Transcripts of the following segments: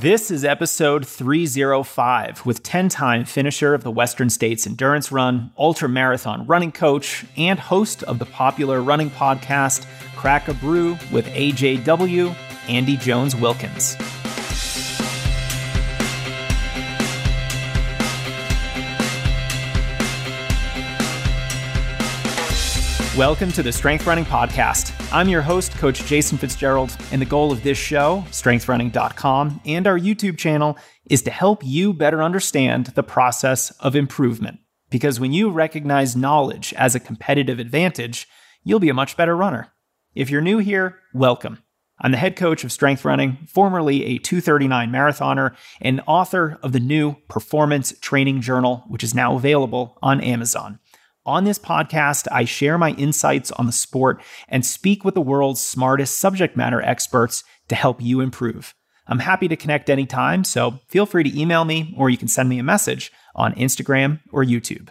This is episode 305 with 10-time finisher of the Western States Endurance Run, ultra-marathon running coach, and host of the popular running podcast, Crack a Brew with AJW, Andy Jones-Wilkins. Welcome to the Strength Running Podcast. I'm your host, Coach Jason Fitzgerald, and the goal of this show, strengthrunning.com, and our YouTube channel is to help you better understand the process of improvement. Because when you recognize knowledge as a competitive advantage, you'll be a much better runner. If you're new here, welcome. I'm the head coach of Strength Running, formerly a 239 marathoner, and author of the new Performance Training Journal, which is now available on Amazon. On this podcast, I share my insights on the sport and speak with the world's smartest subject matter experts to help you improve. I'm happy to connect anytime, so feel free to email me or you can send me a message on Instagram or YouTube.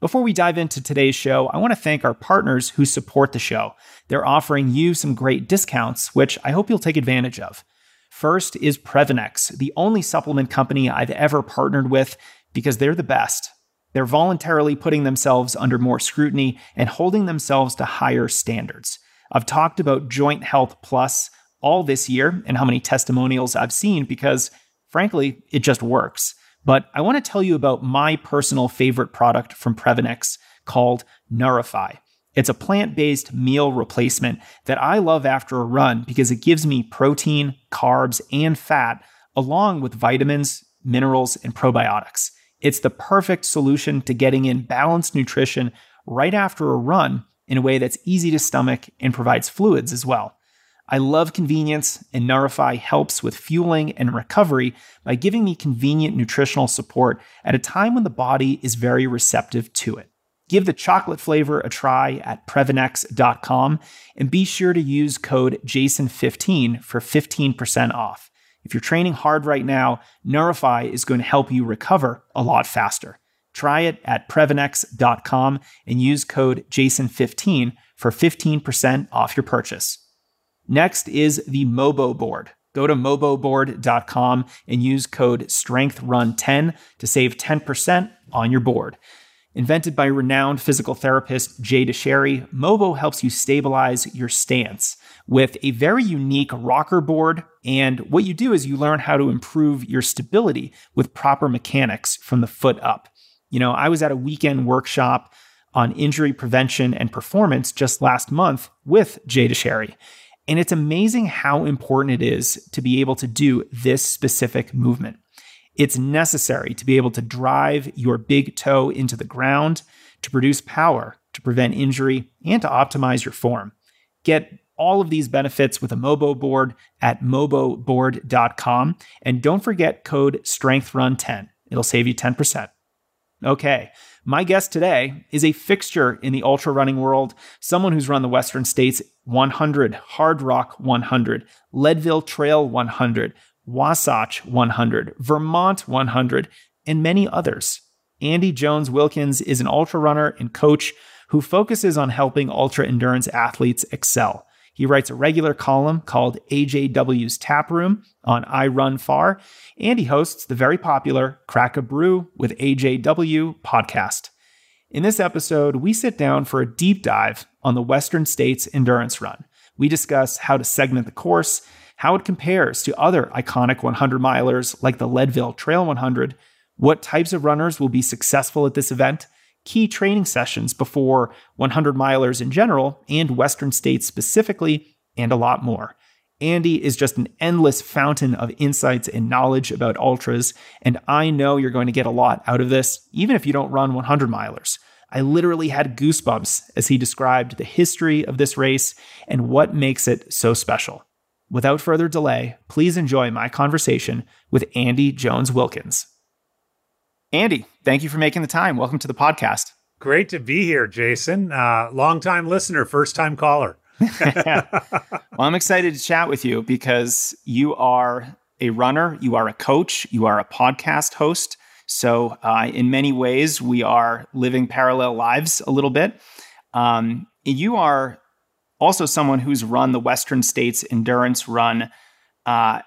Before we dive into today's show, I want to thank our partners who support the show. They're offering you some great discounts, which I hope you'll take advantage of. First is Previnex, the only supplement company I've ever partnered with because they're the best. They're voluntarily putting themselves under more scrutiny and holding themselves to higher standards. I've talked about Joint Health Plus all this year and how many testimonials I've seen because, frankly, it just works. But I want to tell you about my personal favorite product from Previnex called Nurify. It's a plant-based meal replacement that I love after a run because it gives me protein, carbs, and fat, along with vitamins, minerals, and probiotics. It's the perfect solution to getting in balanced nutrition right after a run in a way that's easy to stomach and provides fluids as well. I love convenience, and Nurify helps with fueling and recovery by giving me convenient nutritional support at a time when the body is very receptive to it. Give the chocolate flavor a try at Previnex.com and be sure to use code JASON15 for 15% off. If you're training hard right now, Nurify is going to help you recover a lot faster. Try it at Previnex.com and use code JASON15 for 15% off your purchase. Next is the MOBO board. Go to MOBOboard.com and use code STRENGTHRUN10 to save 10% on your board. Invented by renowned physical therapist Jay Dicharry, MOBO helps you stabilize your stance with a very unique rocker board. And what you do is you learn how to improve your stability with proper mechanics from the foot up. You know, I was at a weekend workshop on injury prevention and performance just last month with Jay Dicharry. And it's amazing how important it is to be able to do this specific movement. It's necessary to be able to drive your big toe into the ground to produce power, to prevent injury, and to optimize your form. Get all of these benefits with a MOBO board at moboboard.com. And don't forget code STRENGTHRUN10. It'll save you 10%. Okay, my guest today is a fixture in the ultra running world, someone who's run the Western States 100, Hard Rock 100, Leadville Trail 100, Wasatch 100, Vermont 100, and many others. Andy Jones-Wilkins is an ultra runner and coach who focuses on helping ultra endurance athletes excel. He writes a regular column called AJW's Taproom on I Run Far, and he hosts the very popular Crack a Brew with AJW podcast. In this episode, we sit down for a deep dive on the Western States Endurance Run. We discuss how to segment the course, how it compares to other iconic 100-milers like the Leadville Trail 100, what types of runners will be successful at this event, key training sessions before 100-milers in general and Western States specifically, and a lot more. Andy is just an endless fountain of insights and knowledge about ultras, and I know you're going to get a lot out of this, even if you don't run 100-milers. I literally had goosebumps as he described the history of this race and what makes it so special. Without further delay, please enjoy my conversation with Andy Jones-Wilkins. Andy, thank you for making the time. Welcome to the podcast. Great to be here, Jason. Long-time listener, first-time caller. Well, I'm excited to chat with you because you are a runner, you are a coach, you are a podcast host. So in many ways, we are living parallel lives a little bit. You are also someone who's run the Western States Endurance Run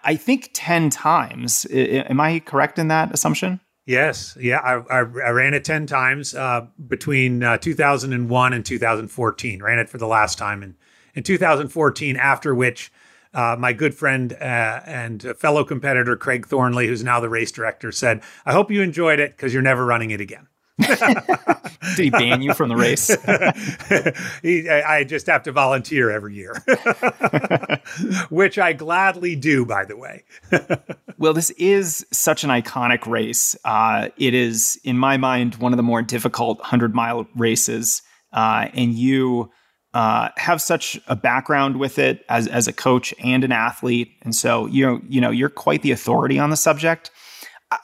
I think 10 times. Am I correct in that assumption? Yes. Yeah. I ran it 10 times between 2001 and 2014. Ran it for the last time in 2014, after which my good friend and fellow competitor, Craig Thornley, who's now the race director, said, "I hope you enjoyed it because you're never running it again." Did he ban you from the race? I just have to volunteer every year, which I gladly do, by the way. Well, this is such an iconic race. It is, in my mind, one of the more difficult 100-mile races. And you have such a background with it as a coach and an athlete. And so, you're quite the authority on the subject.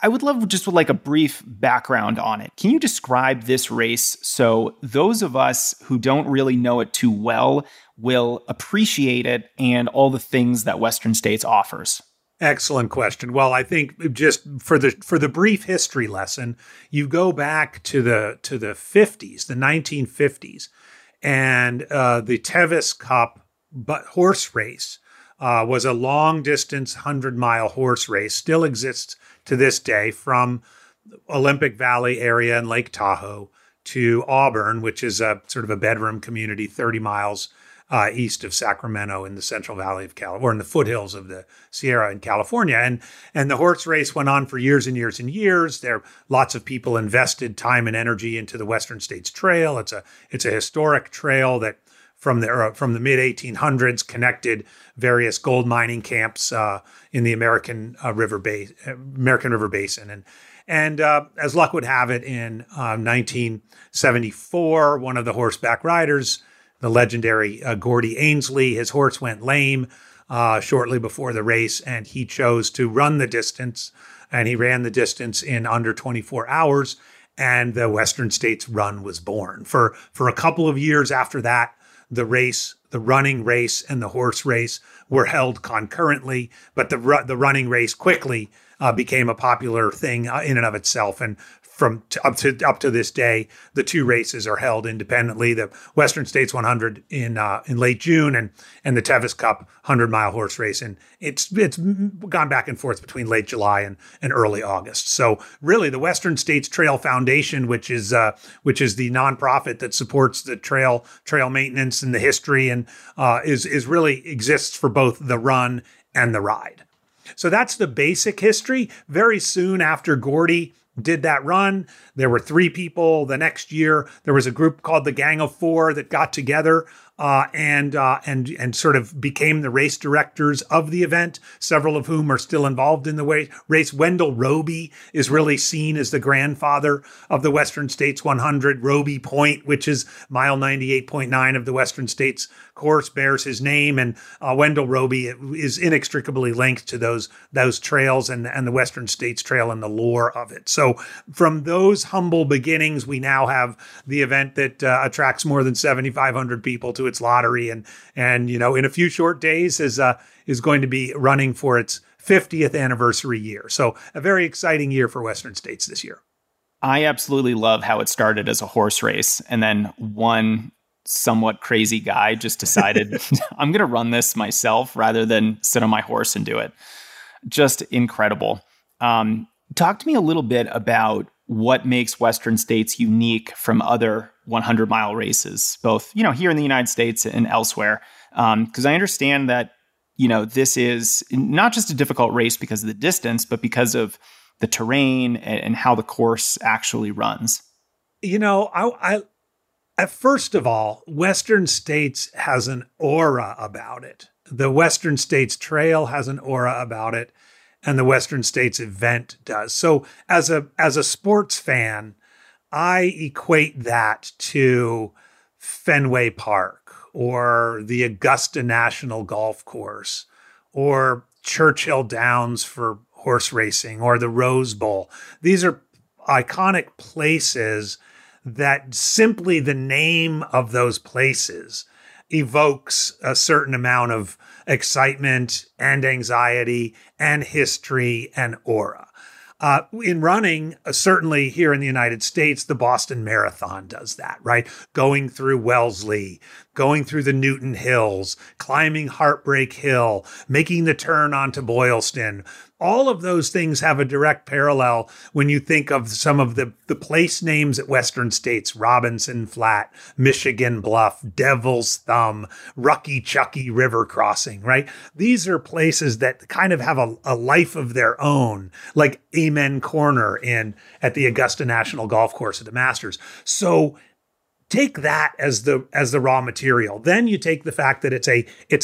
I would love just like a brief background on it. Can you describe this race so those of us who don't really know it too well will appreciate it and all the things that Western States offers? Excellent question. Well, I think just for the brief history lesson, you go back to the 50s, the 1950s, and the Tevis Cup horse race was a long distance 100-mile horse race. Still exists to this day, from Olympic Valley area and Lake Tahoe to Auburn, which is a sort of a bedroom community 30 miles east of Sacramento in the Central Valley of California, or in the foothills of the Sierra in California. And the horse race went on for years and years and years. There, lots of people invested time and energy into the Western States Trail. It's a historic trail that from the mid-1800s, connected various gold mining camps in the American River Basin. And as luck would have it, in 1974, one of the horseback riders, the legendary Gordie Ainsley, his horse went lame shortly before the race, and he chose to run the distance, and he ran the distance in under 24 hours, and the Western States Run was born. For a couple of years after that, the race, the running race, and the horse race were held concurrently, but the running race quickly became a popular thing in and of itself. And up to this day, the two races are held independently: the Western States 100 in late June, and the Tevis Cup 100-mile horse race. And it's gone back and forth between late July and early August. So really, the Western States Trail Foundation, which is the nonprofit that supports the trail maintenance and the history, and is really exists for both the run and the ride. So that's the basic history. Very soon after Gordie did that run, there were three people. The next year, there was a group called the Gang of Four that got together and sort of became the race directors of the event, several of whom are still involved in the race. Wendell Robie is really seen as the grandfather of the Western States 100. Robie Point, which is mile 98.9 of the Western States course, bears his name, and Wendell Robie is inextricably linked to those trails and the Western States Trail and the lore of it. So from those humble beginnings, we now have the event that attracts more than 7,500 people to its lottery, and in a few short days is going to be running for its 50th anniversary year. So a very exciting year for Western States this year. I absolutely love how it started as a horse race, and then one somewhat crazy guy just decided, I'm going to run this myself rather than sit on my horse and do it. Just incredible. Talk to me a little bit about what makes Western States unique from other 100-mile races, both, here in the United States and elsewhere. Because I understand that, this is not just a difficult race because of the distance, but because of the terrain and how the course actually runs. First of all, Western States has an aura about it. The Western States Trail has an aura about it, and the Western States event does. So as a sports fan, I equate that to Fenway Park or the Augusta National Golf Course or Churchill Downs for horse racing or the Rose Bowl. These are iconic places that simply the name of those places evokes a certain amount of excitement and anxiety and history and aura. In running, certainly here in the United States, the Boston Marathon does that, right? Going through Wellesley, going through the Newton Hills, climbing Heartbreak Hill, making the turn onto Boylston. All of those things have a direct parallel when you think of some of the place names at Western States: Robinson Flat, Michigan Bluff, Devil's Thumb, Rucky Chucky River Crossing, right? These are places that kind of have a life of their own, like Amen Corner at the Augusta National Golf Course at the Masters. So take that as the raw material. Then you take the fact that it's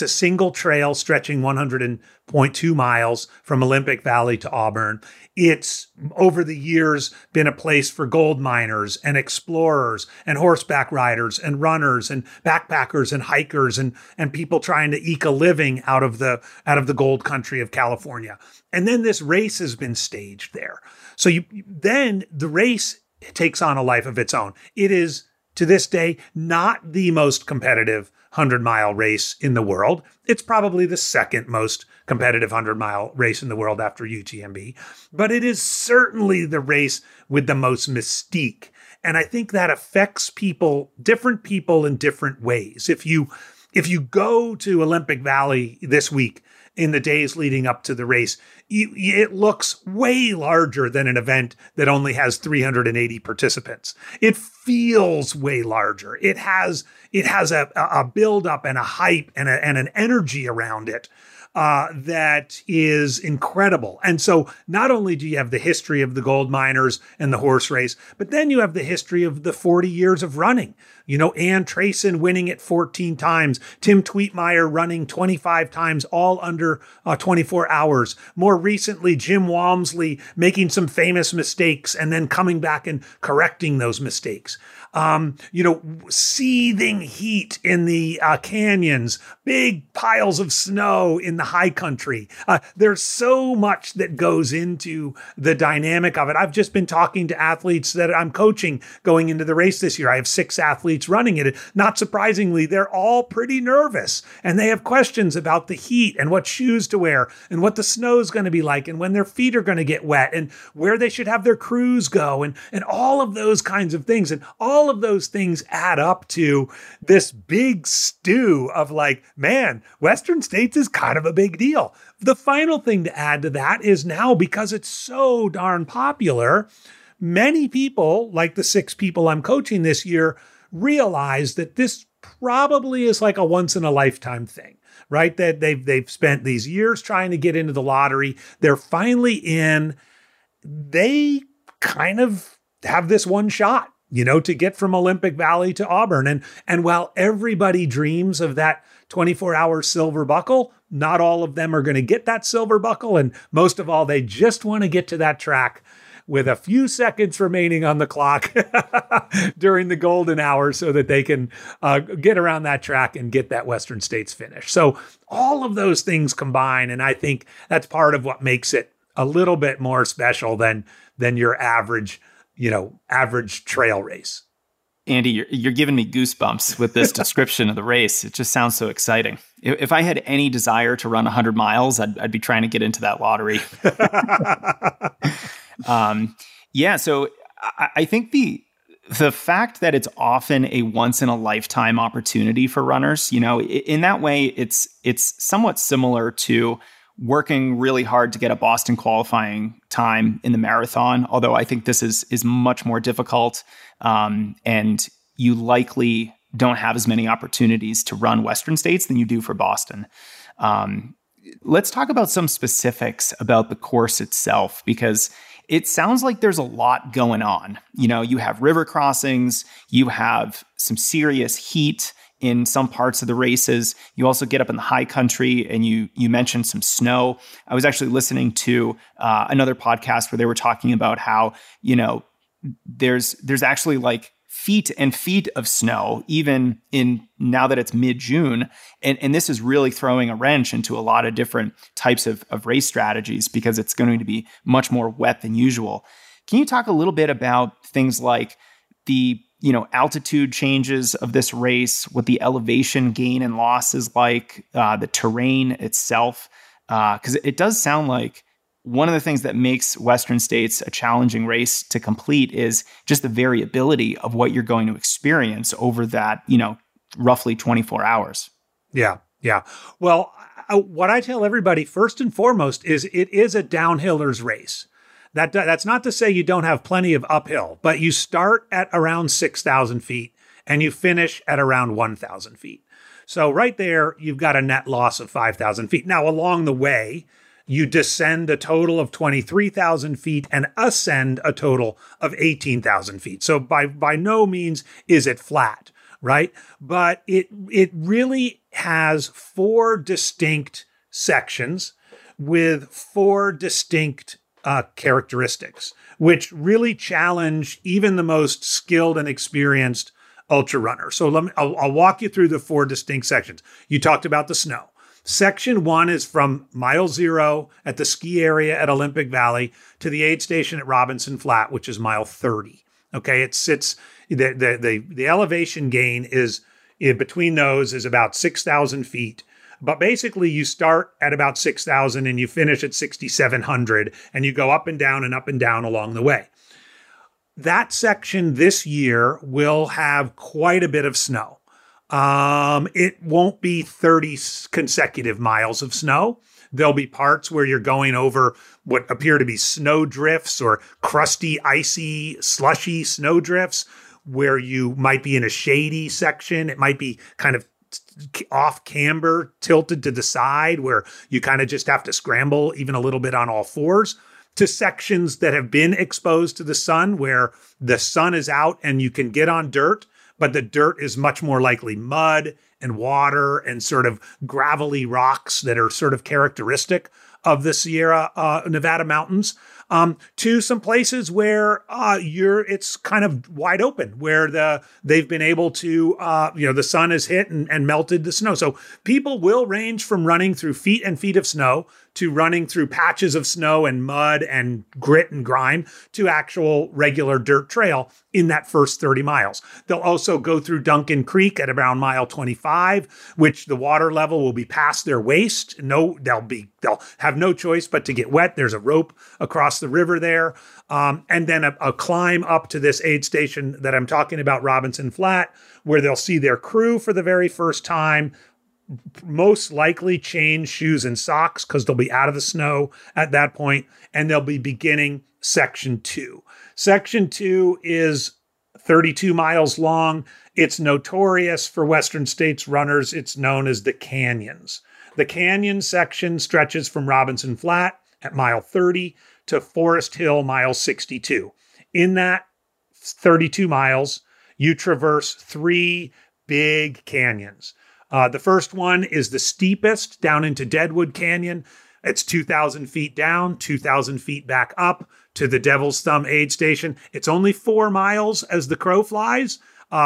a single trail stretching 100.2 miles from Olympic Valley to Auburn. It's over the years been a place for gold miners and explorers and horseback riders and runners and backpackers and hikers and people trying to eke a living out of the gold country of California. And then this race has been staged there. So then the race takes on a life of its own. It is, to this day, not the most competitive 100-mile race in the world. It's probably the second most competitive 100-mile race in the world after UTMB, but it is certainly the race with the most mystique. And I think that affects different people in different ways. If you go to Olympic Valley this week, in the days leading up to the race, it looks way larger than an event that only has 380 participants. It feels way larger. It has a buildup and a hype and an energy around it that is incredible. And so not only do you have the history of the gold miners and the horse race, but then you have the history of the 40 years of running. You know, Ann Trason winning it 14 times, Tim Tweetmeyer running 25 times, all under 24 hours. More recently, Jim Walmsley making some famous mistakes and then coming back and correcting those mistakes. You know, seething heat in the canyons, big piles of snow in the high country. There's so much that goes into the dynamic of it. I've just been talking to athletes that I'm coaching going into the race this year. I have 6 athletes running it. Not surprisingly, they're all pretty nervous and they have questions about the heat and what shoes to wear and what the snow is going to be like and when their feet are going to get wet and where they should have their crews go and all of those kinds of things. And all of those things add up to this big stew of like, man, Western States is kind of a big deal. The final thing to add to that is now, because it's so darn popular, many people, like the 6 people I'm coaching this year, realize that this probably is like a once in a lifetime thing, right? That they've spent these years trying to get into the lottery. They're finally in. They kind of have this one shot, you know, to get from Olympic Valley to Auburn. And while everybody dreams of that 24-hour silver buckle, not all of them are going to get that silver buckle. And most of all, they just want to get to that track with a few seconds remaining on the clock during the golden hour so that they can get around that track and get that Western States finish. So all of those things combine. And I think that's part of what makes it a little bit more special than your average trail race. Andy, you're giving me goosebumps with this description of the race. It just sounds so exciting. If I had any desire to run 100 miles, I'd be trying to get into that lottery. So I think the fact that it's often a once in a lifetime opportunity for runners, you know, in that way, it's somewhat similar to working really hard to get a Boston qualifying time in the marathon, although I think this is much more difficult. And you likely don't have as many opportunities to run Western States than you do for Boston. Let's talk about some specifics about the course itself, because it sounds like there's a lot going on. You know, you have river crossings, you have some serious heat in some parts of the races. You also get up in the high country, and you mentioned some snow. I was actually listening to another podcast where they were talking about how, you know, there's actually like feet and feet of snow, even in now that it's mid-June. And this is really throwing a wrench into a lot of different types of race strategies, because it's going to be much more wet than usual. Can you talk a little bit about things like the, you know, altitude changes of this race, what the elevation gain and loss is like, the terrain itself? Because it does sound like one of the things that makes Western States a challenging race to complete is just the variability of what you're going to experience over that, you know, roughly 24 hours. Yeah. Yeah. Well, what I tell everybody first and foremost is it is a downhiller's race. That's not to say you don't have plenty of uphill, but you start at around 6,000 feet and you finish at around 1,000 feet. So right there, you've got a net loss of 5,000 feet. Now, along the way, you descend a total of 23,000 feet and ascend a total of 18,000 feet. So by no means is it flat, right? But it really has four distinct sections with four distinct characteristics, which really challenge even the most skilled and experienced ultra runner. So I'll walk you through the four distinct sections. You talked about the snow. Section one is from mile zero at the ski area at Olympic Valley to the aid station at Robinson Flat, which is mile 30. Okay, it sits, the elevation gain is between those is about 6,000 feet. But basically you start at about 6,000 and you finish at 6,700 and you go up and down along the way. That section this year will have quite a bit of snow. It won't be 30 consecutive miles of snow. There'll be parts where you're going over what appear to be snow drifts or crusty, icy, slushy snow drifts where you might be in a shady section. It might be kind of off camber, tilted to the side where you kind of just have to scramble even a little bit on all fours, to sections that have been exposed to the sun where the sun is out and you can get on dirt, but the dirt is much more likely mud and water and sort of gravelly rocks that are sort of characteristic of the Sierra Nevada mountains, to some places where it's kind of wide open, where they've been able to, the sun has hit and melted the snow. So people will range from running through feet and feet of snow to running through patches of snow and mud and grit and grime to actual regular dirt trail in that first 30 miles. They'll also go through Duncan Creek at around mile 25, which the water level will be past their waist. They'll have no choice but to get wet. There's a rope across the river there. And then a climb up to this aid station that I'm talking about, Robinson Flat, where they'll see their crew for the very first time, most likely change shoes and socks because they'll be out of the snow at that point, and they'll be beginning section two. Section two is 32 miles long. It's notorious for Western States runners. It's known as the canyons. The canyon section stretches from Robinson Flat at mile 30 to Forest Hill, mile 62. In that 32 miles, you traverse three big canyons. The first one is the steepest, down into Deadwood Canyon. It's 2,000 feet down, 2,000 feet back up to the Devil's Thumb aid station. It's only 4 miles as the crow flies.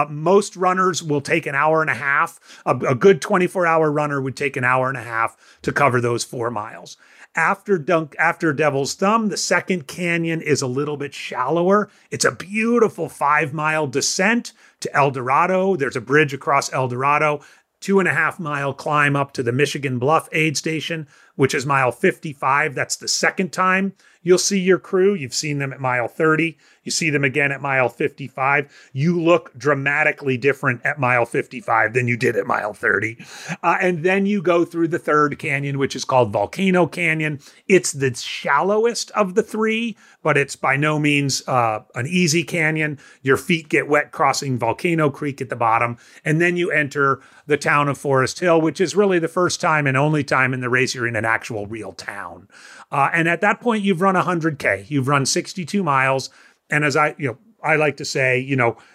Most runners will take an hour and a half. A good 24-hour runner would take an hour and a half to cover those 4 miles. After Devil's Thumb, the second canyon is a little bit shallower. It's a beautiful 5-mile descent to El Dorado. There's a bridge across El Dorado. 2.5-mile climb up to the Michigan Bluff aid station, which is mile 55. That's the second time you'll see your crew. You've seen them at mile 30. You see them again at mile 55. You look dramatically different at mile 55 than you did at mile 30. And then you go through the third canyon, which is called Volcano Canyon. It's the shallowest of the three, but it's by no means an easy canyon. Your feet get wet crossing Volcano Creek at the bottom. And then you enter the town of Forest Hill, which is really the first time and only time in the race you're in an actual real town. And at that point, you've run 100K. You've run 62 miles. And as I like to say,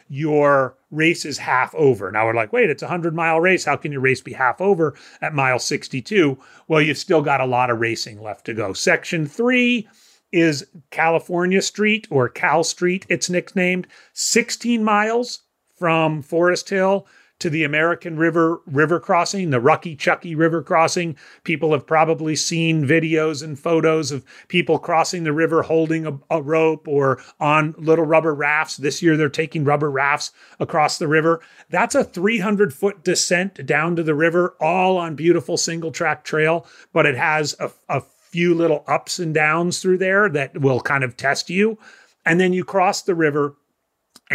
your race is half over. Now we're like, wait, it's a 100-mile race. How can your race be half over at mile 62? Well, you've still got a lot of racing left to go. Section three is California Street, or Cal Street, it's nicknamed. 16 miles from Forest Hill to the American River crossing, the Rucky Chucky River crossing. People have probably seen videos and photos of people crossing the river holding a rope or on little rubber rafts. This year, they're taking rubber rafts across the river. That's a 300-foot descent down to the river, all on beautiful single-track trail, but it has a few little ups and downs through there that will kind of test you. And then you cross the river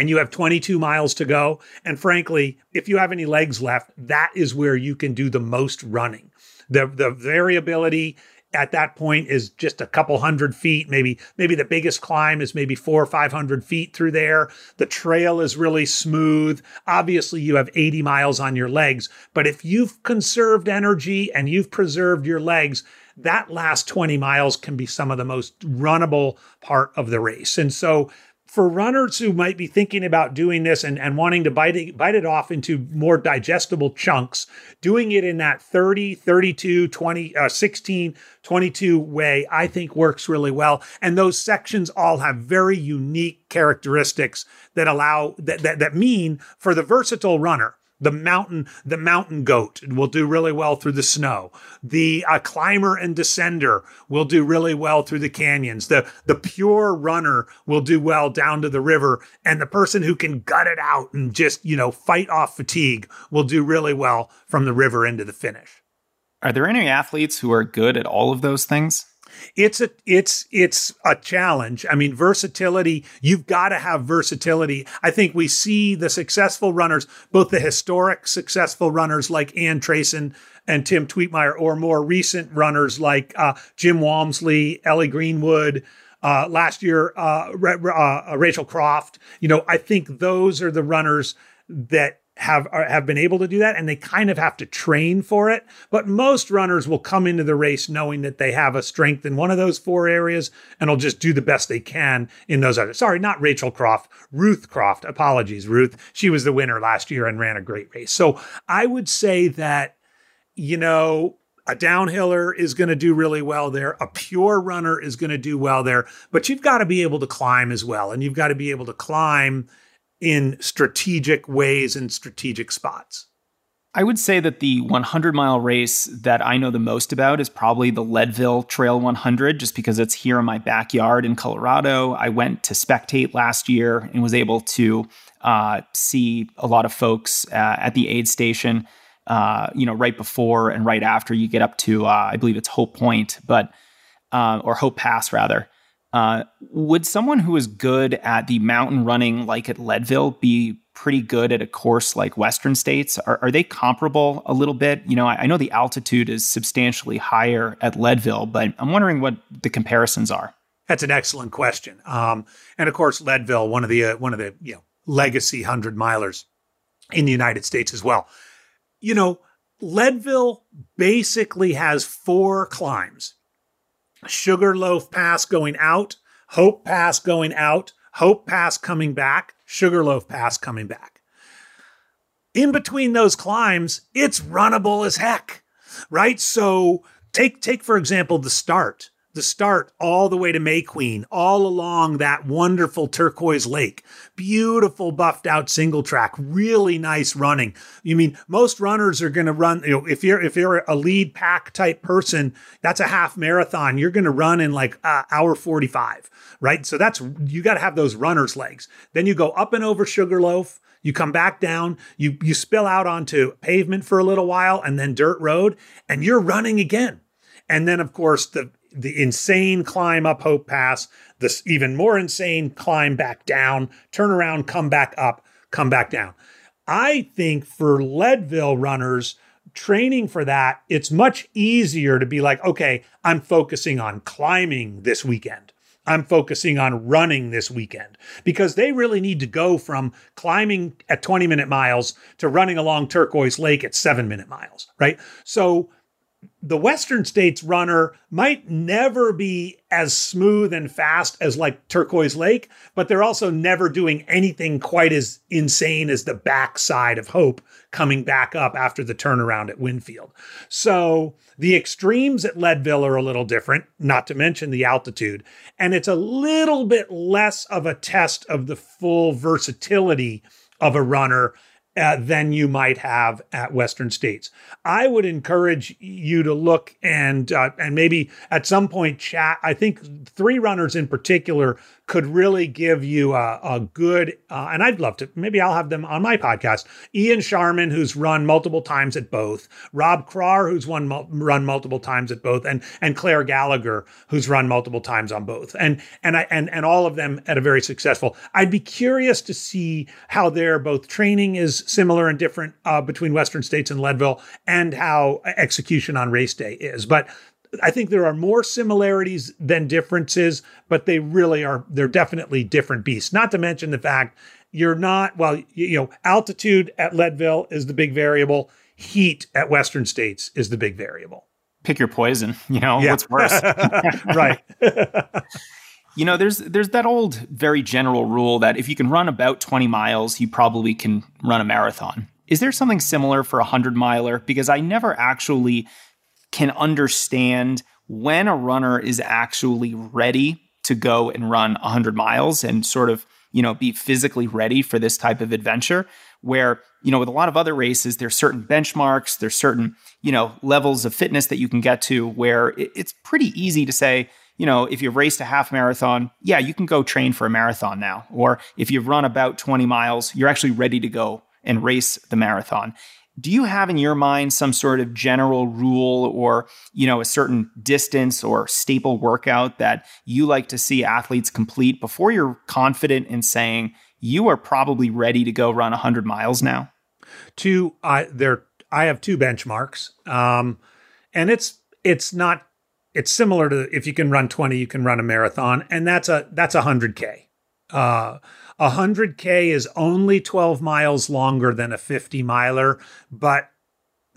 and you have 22 miles to go. And frankly, if you have any legs left, that is where you can do the most running. The variability at that point is just a couple hundred feet. Maybe the biggest climb is maybe 400 or 500 feet through there. The trail is really smooth. Obviously, you have 80 miles on your legs, but if you've conserved energy and you've preserved your legs, that last 20 miles can be some of the most runnable part of the race. And so for runners who might be thinking about doing this and wanting to bite it off into more digestible chunks, doing it in that 30, 32, 20, 16, 22 way, I think works really well. And those sections all have very unique characteristics that allow, that mean for the versatile runner. The mountain goat will do really well through the snow. The climber and descender will do really well through the canyons. The pure runner will do well down to the river. And the person who can gut it out and just, fight off fatigue will do really well from the river into the finish. Are there any athletes who are good at all of those things? It's a challenge. I mean, versatility, you've got to have versatility. I think we see the successful runners, both the historic successful runners like Ann Trason and Tim Tweetmeyer, or more recent runners like Jim Walmsley, Ellie Greenwood, last year, Rachel Croft. I think those are the runners that have been able to do that, and they kind of have to train for it. But most runners will come into the race knowing that they have a strength in one of those four areas and will just do the best they can in those others. Sorry, not Rachel Croft, Ruth Croft. Apologies, Ruth. She was the winner last year and ran a great race. So I would say that, a downhiller is going to do really well there. A pure runner is going to do well there. But you've got to be able to climb as well, and you've got to be able to climb in strategic ways and strategic spots. I would say that the 100-mile race that I know the most about is probably the Leadville Trail 100, just because it's here in my backyard in Colorado. I went to spectate last year and was able to see a lot of folks at the aid station, right before and right after you get up to, I believe it's Hope Point, or Hope Pass, rather. Would someone who is good at the mountain running, like at Leadville, be pretty good at a course like Western States? Are they comparable a little bit? I know the altitude is substantially higher at Leadville, but I'm wondering what the comparisons are. That's an excellent question. And of course, Leadville, one of the legacy 100-milers in the United States as well. Leadville basically has four climbs. Sugarloaf Pass going out, Hope Pass going out, Hope Pass coming back, Sugarloaf Pass coming back. In between those climbs, it's runnable as heck, right? So take for example, the start all the way to May Queen, all along that wonderful turquoise lake, beautiful buffed out single track, really nice running. You mean most runners are going to run, if you're a lead pack type person, that's a half marathon. You're going to run in like hour 45, right? So you got to have those runner's legs. Then you go up and over Sugarloaf. You come back down, you spill out onto pavement for a little while and then dirt road, and you're running again. And then of course, the insane climb up Hope Pass, this even more insane climb back down, turn around, come back up, come back down. I think for Leadville runners training for that, it's much easier to be like, okay, I'm focusing on climbing this weekend. I'm focusing on running this weekend, because they really need to go from climbing at 20-minute miles to running along Turquoise Lake at 7-minute miles, right? So the Western States runner might never be as smooth and fast as like Turquoise Lake, but they're also never doing anything quite as insane as the backside of Hope coming back up after the turnaround at Winfield. So the extremes at Leadville are a little different, not to mention the altitude. And it's a little bit less of a test of the full versatility of a runner than you might have at Western States. I would encourage you to look and maybe at some point chat. I think three runners in particular could really give you a good, and I'd love to, maybe I'll have them on my podcast, Ian Sharman, who's run multiple times at both, Rob Krar, who's run multiple times at both, and Claire Gallagher, who's run multiple times on both. And all of them at a very successful. I'd be curious to see how their both training is similar and different between Western States and Leadville, and how execution on race day is. But I think there are more similarities than differences, but they really are, they're definitely different beasts. Not to mention the fact you're not, well, you know, altitude at Leadville is the big variable. Heat at Western States is the big variable. Pick your poison, you know, yeah. What's worse. Right. You know, there's that old, very general rule that if you can run about 20 miles, you probably can run a marathon. Is there something similar for a 100-miler? Because I never actually can understand when a runner is actually ready to go and run 100 miles and sort of, you know, be physically ready for this type of adventure, where, you know, with a lot of other races, there's certain benchmarks, there's certain, you know, levels of fitness that you can get to where it's pretty easy to say, you know, if you've raced a half marathon, yeah, you can go train for a marathon now. Or if you've run about 20 miles, you're actually ready to go and race the marathon. Do you have in your mind some sort of general rule or, you know, a certain distance or staple workout that you like to see athletes complete before you're confident in saying you are probably ready to go run 100 miles now? I have two benchmarks. And it's similar to if you can run 20, you can run a marathon, and that's 100K. 100K is only 12 miles longer than a 50 miler, but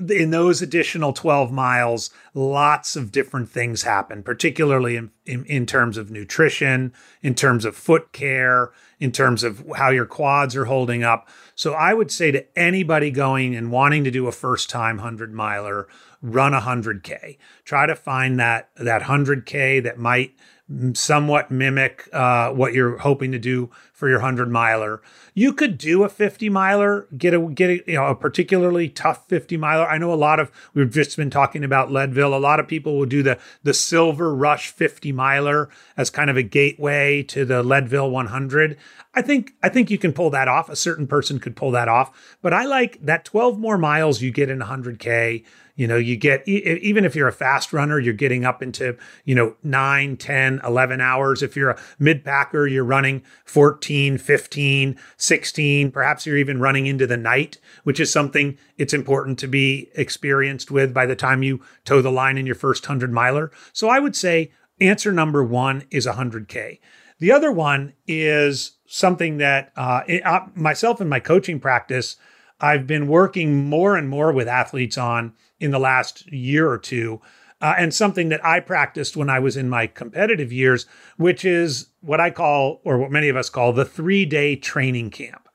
in those additional 12 miles, lots of different things happen, particularly in terms of nutrition, in terms of foot care, in terms of how your quads are holding up. So I would say to anybody going and wanting to do a first-time 100-miler, run 100K. Try to find that 100K that might somewhat mimic what you're hoping to do for your 100-miler. You could do a 50-miler, get a, you know, a particularly tough 50-miler. I know we've just been talking about Leadville. A lot of people will do the Silver Rush 50-miler as kind of a gateway to the Leadville 100. I think you can pull that off. A certain person could pull that off, but I like that 12 more miles you get in 100K. You know, you get, even if you're a fast runner, you're getting up into, you know, 9, 10, 11 hours. If you're a mid-packer, you're running 14, 15, 16, perhaps you're even running into the night, which is something it's important to be experienced with by the time you toe the line in your first 100-miler. So I would say answer number one is 100K. The other one is something that myself and my coaching practice, I've been working more and more with athletes on in the last year or two, and something that I practiced when I was in my competitive years, which is what I call, or what many of us call, the 3-day training camp.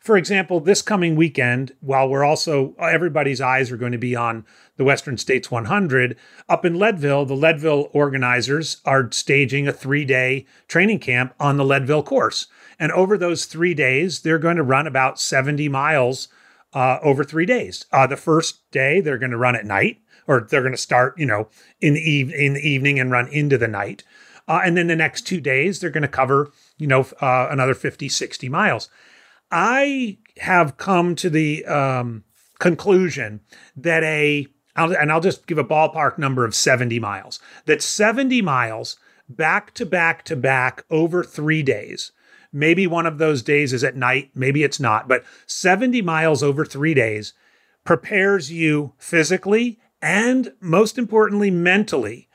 For example, this coming weekend, while we're also, everybody's eyes are going to be on the Western States 100, up in Leadville, the Leadville organizers are staging a 3-day training camp on the Leadville course. And over those 3 days, they're going to run about 70 miles over 3 days. The first day, they're going to run at night, or they're going to start, you know, in the evening and run into the night. And then the next 2 days, they're going to cover, you know, another 50, 60 miles. I have come to the conclusion that I'll just give a ballpark number of 70 miles, that 70 miles back to back to back over 3 days. Maybe one of those days is at night, maybe it's not, but 70 miles over 3 days prepares you physically and, most importantly, mentally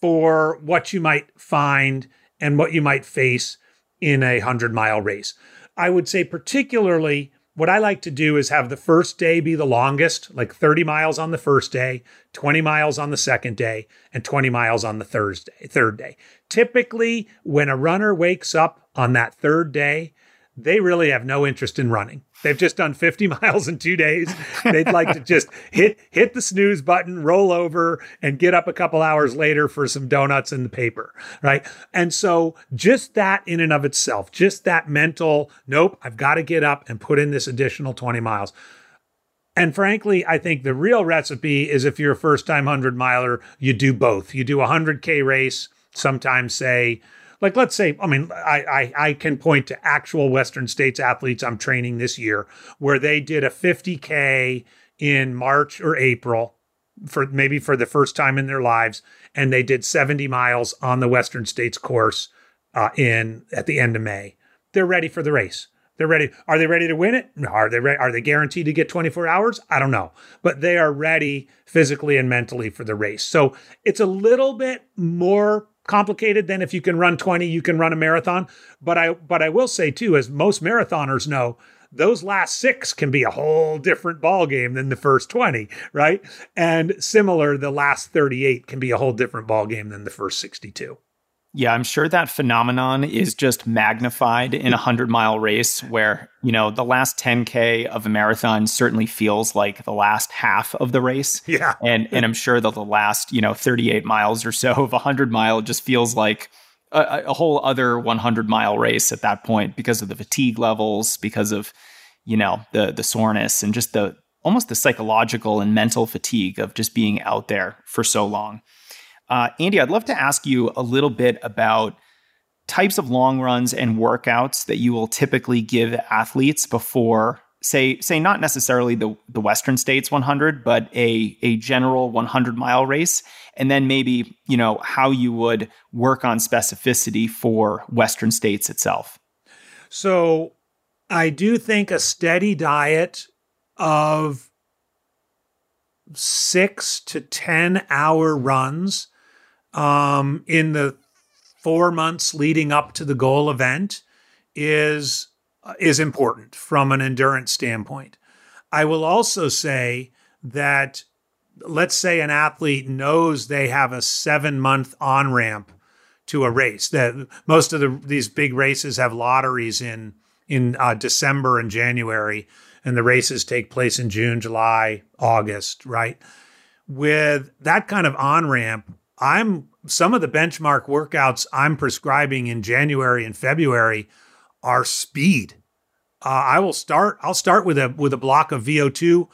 for what you might find and what you might face in a 100-mile race. I would say particularly what I like to do is have the first day be the longest, like 30 miles on the first day, 20 miles on the second day, and 20 miles on the third day. Typically, when a runner wakes up on that third day, they really have no interest in running. They've just done 50 miles in 2 days. They'd like to just hit the snooze button, roll over, and get up a couple hours later for some donuts and the paper, right? And so just that in and of itself, just that mental, nope, I've got to get up and put in this additional 20 miles. And frankly, I think the real recipe is if you're a first-time 100-miler, you do both. You do a 100K race, sometimes say Like, let's say, I mean, I can point to actual Western States athletes I'm training this year where they did a 50K in March or April for maybe for the first time in their lives. And they did 70 miles on the Western States course at the end of May. They're ready for the race. They're ready. Are they ready to win it? No. Are they guaranteed to get 24 hours? I don't know. But they are ready physically and mentally for the race. So it's a little bit more complicated than if you can run 20, you can run a marathon. But I will say too, as most marathoners know, those last 6 can be a whole different ball game than the first 20, right? And similar, the last 38 can be a whole different ball game than the first 62. Yeah, I'm sure that phenomenon is just magnified in a 100-mile race where, you know, the last 10K of a marathon certainly feels like the last half of the race. Yeah. And I'm sure that the last, you know, 38 miles or so of a 100-mile just feels like a whole other 100-mile race at that point because of the fatigue levels, because of, you know, the soreness and just the almost the psychological and mental fatigue of just being out there for so long. Andy, I'd love to ask you a little bit about types of long runs and workouts that you will typically give athletes before, say not necessarily the Western States 100, but a general 100-mile race, and then maybe, you know, how you would work on specificity for Western States itself. So I do think a steady diet of 6 to 10 hour runs in the 4 months leading up to the goal event is important from an endurance standpoint. I will also say that, let's say an athlete knows they have a 7-month on-ramp to a race, that most of these big races have lotteries in December and January, and the races take place in June, July, August, right? With that kind of on-ramp, some of the benchmark workouts I'm prescribing in January and February are speed. I'll start with a block of VO2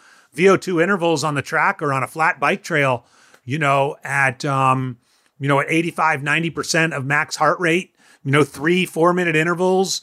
intervals on the track or on a flat bike trail, you know, at 85, 90% of max heart rate, you know, 3-4 minute intervals,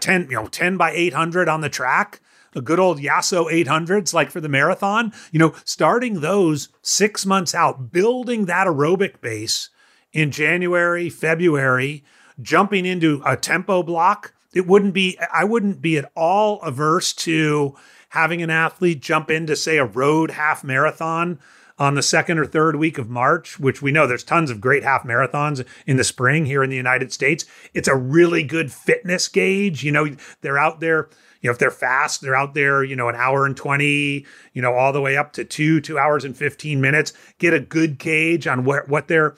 10 by 800 on the track, a good old Yasso 800s, like for the marathon, you know, starting those 6 months out, building that aerobic base in January, February, jumping into a tempo block. I wouldn't be at all averse to having an athlete jump into, say, a road half marathon on the second or third week of March, which we know there's tons of great half marathons in the spring here in the United States. It's a really good fitness gauge. You know, they're out there, you know, if they're fast, they're out there, you know, an hour and 20, you know, all the way up to 2 hours and 15 minutes, get a good gauge on what their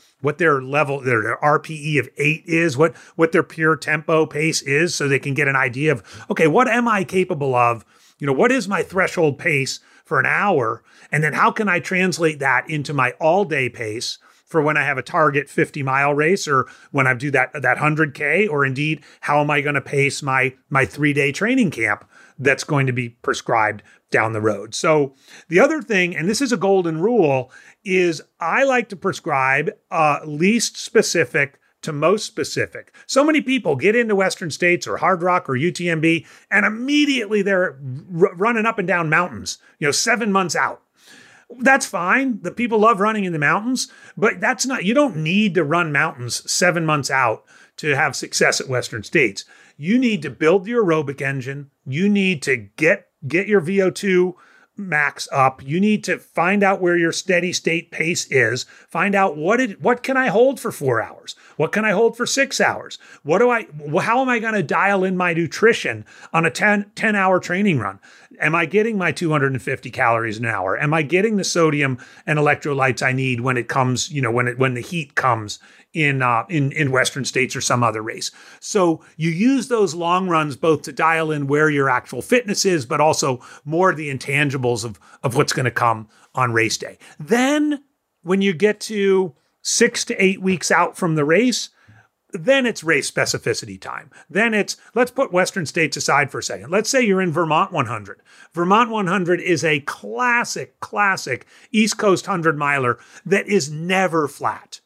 level, their RPE of 8 is, what their pure tempo pace is. So they can get an idea of, okay, what am I capable of? You know, what is my threshold pace for an hour? And then how can I translate that into my all day pace for when I have a target 50-mile race or when I do that 100K, or indeed, how am I going to pace my 3-day training camp that's going to be prescribed down the road? So the other thing, and this is a golden rule, is I like to prescribe least specific to most specific. So many people get into Western States or Hard Rock or UTMB, and immediately they're running up and down mountains, you know, 7 months out. That's fine. The people love running in the mountains, but that's not, you don't need to run mountains 7 months out to have success at Western States. You need to build your aerobic engine. You need to get your VO2 max up. You need to find out where your steady state pace is. Find out what can I hold for 4 hours? What can I hold for 6 hours? How am I going to dial in my nutrition on a 10-hour training run? Am I getting my 250 calories an hour? Am I getting the sodium and electrolytes I need when it comes, you know, when the heat comes in Western States or some other race? So you use those long runs both to dial in where your actual fitness is, but also more the intangibles of what's going to come on race day. Then when you get to 6 to 8 weeks out from the race, then it's race specificity time. Then it's, let's put Western States aside for a second. Let's say you're in Vermont 100. Vermont 100 is a classic East Coast 100-miler that is never flat.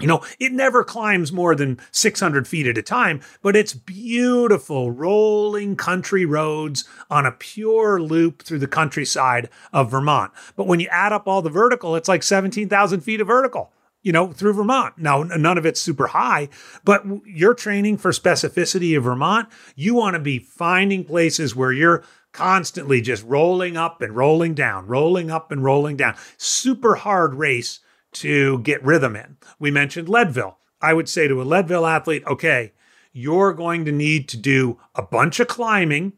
You know, it never climbs more than 600 feet at a time, but it's beautiful rolling country roads on a pure loop through the countryside of Vermont. But when you add up all the vertical, it's like 17,000 feet of vertical, you know, through Vermont. Now, none of it's super high, but you're training for specificity of Vermont. You want to be finding places where you're constantly just rolling up and rolling down, rolling up and rolling down. Super hard race to get rhythm in. We mentioned Leadville. I would say to a Leadville athlete, okay, you're going to need to do a bunch of climbing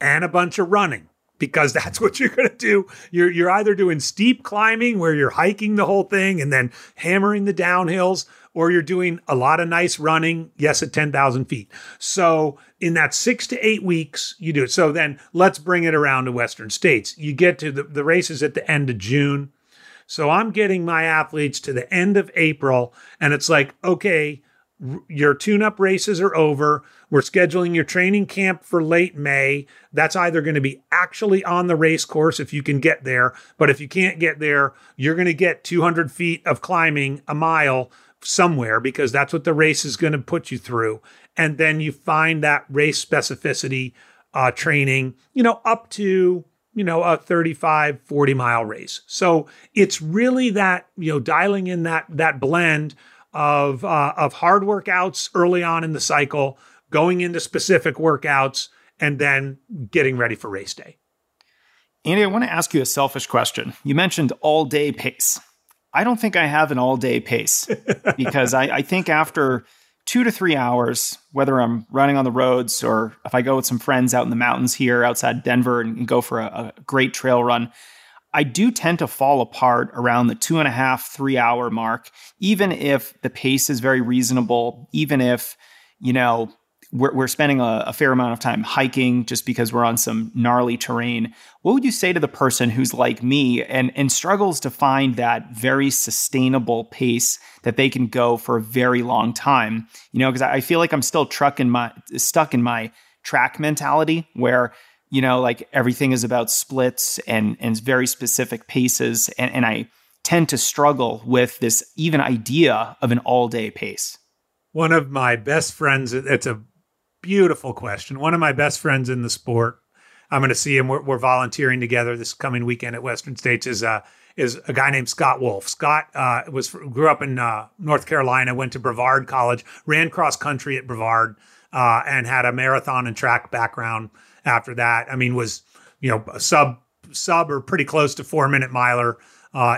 and a bunch of running, because that's what you're going to do. You're either doing steep climbing where you're hiking the whole thing and then hammering the downhills, or you're doing a lot of nice running, yes, at 10,000 feet. So in that 6 to 8 weeks, you do it. So then let's bring it around to Western States. You get to the races at the end of June. So I'm getting my athletes to the end of April, and it's like, okay, your tune-up races are over. We're scheduling your training camp for late May. That's either going to be actually on the race course if you can get there, but if you can't get there, you're going to get 200 feet of climbing a mile somewhere, because that's what the race is going to put you through. And then you find that race specificity training, you know, up to, you know, a 35, 40 mile race. So it's really that, you know, dialing in that blend of hard workouts early on in the cycle, going into specific workouts, and then getting ready for race day. Andy, I want to ask you a selfish question. You mentioned all day pace. I don't think I have an all day pace because I think after 2 to 3 hours, whether I'm running on the roads or if I go with some friends out in the mountains here outside Denver and go for a great trail run, I do tend to fall apart around the 2.5, 3 hour mark, even if the pace is very reasonable, even if, you know, we're spending a fair amount of time hiking just because we're on some gnarly terrain. What would you say to the person who's like me and struggles to find that very sustainable pace that they can go for a very long time? You know, because I feel like I'm still stuck in my track mentality where, you know, like everything is about splits and very specific paces. And I tend to struggle with this even idea of an all-day pace. One of my best friends, it's a beautiful question. One of my best friends in the sport, I'm going to see him. We're volunteering together this coming weekend at Western States, is a guy named Scott Wolf. Scott grew up in North Carolina, went to Brevard College, ran cross country at Brevard, and had a marathon and track background. After that, I mean, was, you know, a sub or pretty close to 4 minute miler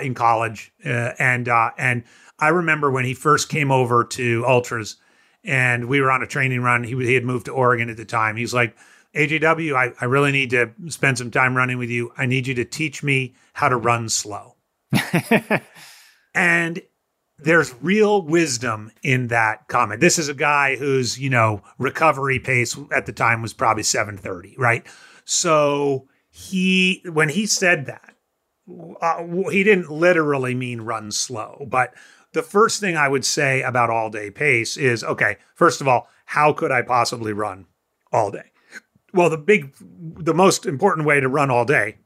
in college. And I remember when he first came over to ultras and we were on a training run, he had moved to Oregon at the time. He's like, AJW, I really need to spend some time running with you. I need you to teach me how to run slow. And there's real wisdom in that comment. This is a guy whose, you know, recovery pace at the time was probably 7:30, right? So when he said that, he didn't literally mean run slow. But the first thing I would say about all day pace is, okay, first of all, how could I possibly run all day? Well, the most important way to run all day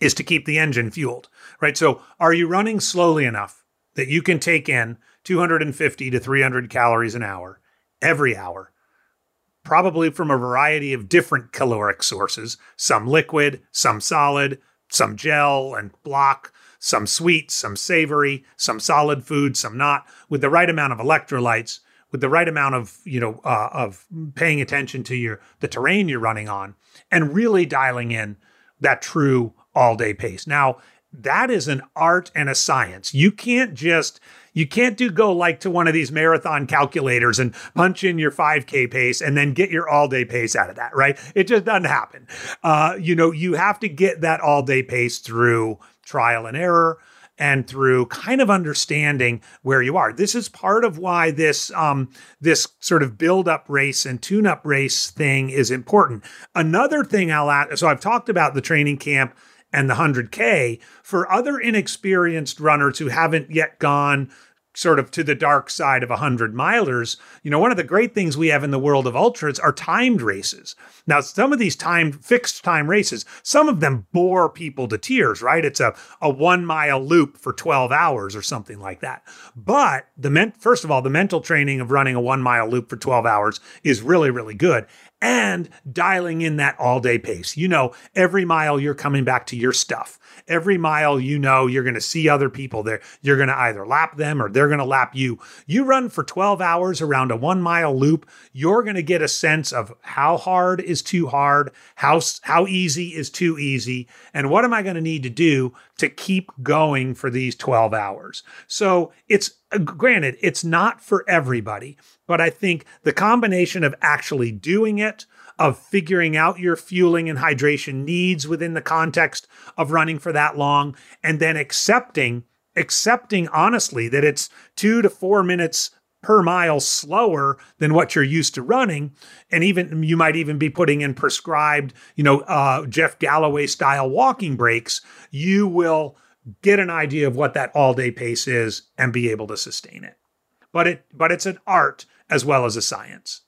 is to keep the engine fueled, right? So are you running slowly enough that you can take in 250 to 300 calories an hour, every hour, probably from a variety of different caloric sources, some liquid, some solid, some gel and block, some sweet, some savory, some solid food, some not, with the right amount of electrolytes, with the right amount of, you know, of paying attention to the terrain you're running on, and really dialing in that true all-day pace. Now, that is an art and a science. You can't go like to one of these marathon calculators and punch in your 5K pace and then get your all-day pace out of that, right? It just doesn't happen. You know, you have to get that all-day pace through trial and error and through kind of understanding where you are. This is part of why this sort of build-up race and tune-up race thing is important. Another thing I'll add, so I've talked about the training camp and the 100K. For other inexperienced runners who haven't yet gone sort of to the dark side of 100-milers, you know, one of the great things we have in the world of ultras are timed races. Now, some of these timed, fixed time races, some of them bore people to tears, right? It's a 1 mile loop for 12 hours or something like that. But first of all, the mental training of running a 1 mile loop for 12 hours is really, really good. And dialing in that all day pace. You know, every mile you're coming back to your stuff. Every mile, you know, you're going to see other people there. You're going to either lap them or they're going to lap you. You run for 12 hours around a 1 mile loop. You're going to get a sense of how hard is too hard, how easy is too easy. And what am I going to need to do to keep going for these 12 hours? So it's, granted, it's not for everybody, but I think the combination of actually doing it, of figuring out your fueling and hydration needs within the context of running for that long, and then accepting honestly that it's 2 to 4 minutes per mile slower than what you're used to running. And even you might even be putting in prescribed, you know, Jeff Galloway style walking breaks. You will get an idea of what that all day pace is and be able to sustain it. But it's an art as well as a science.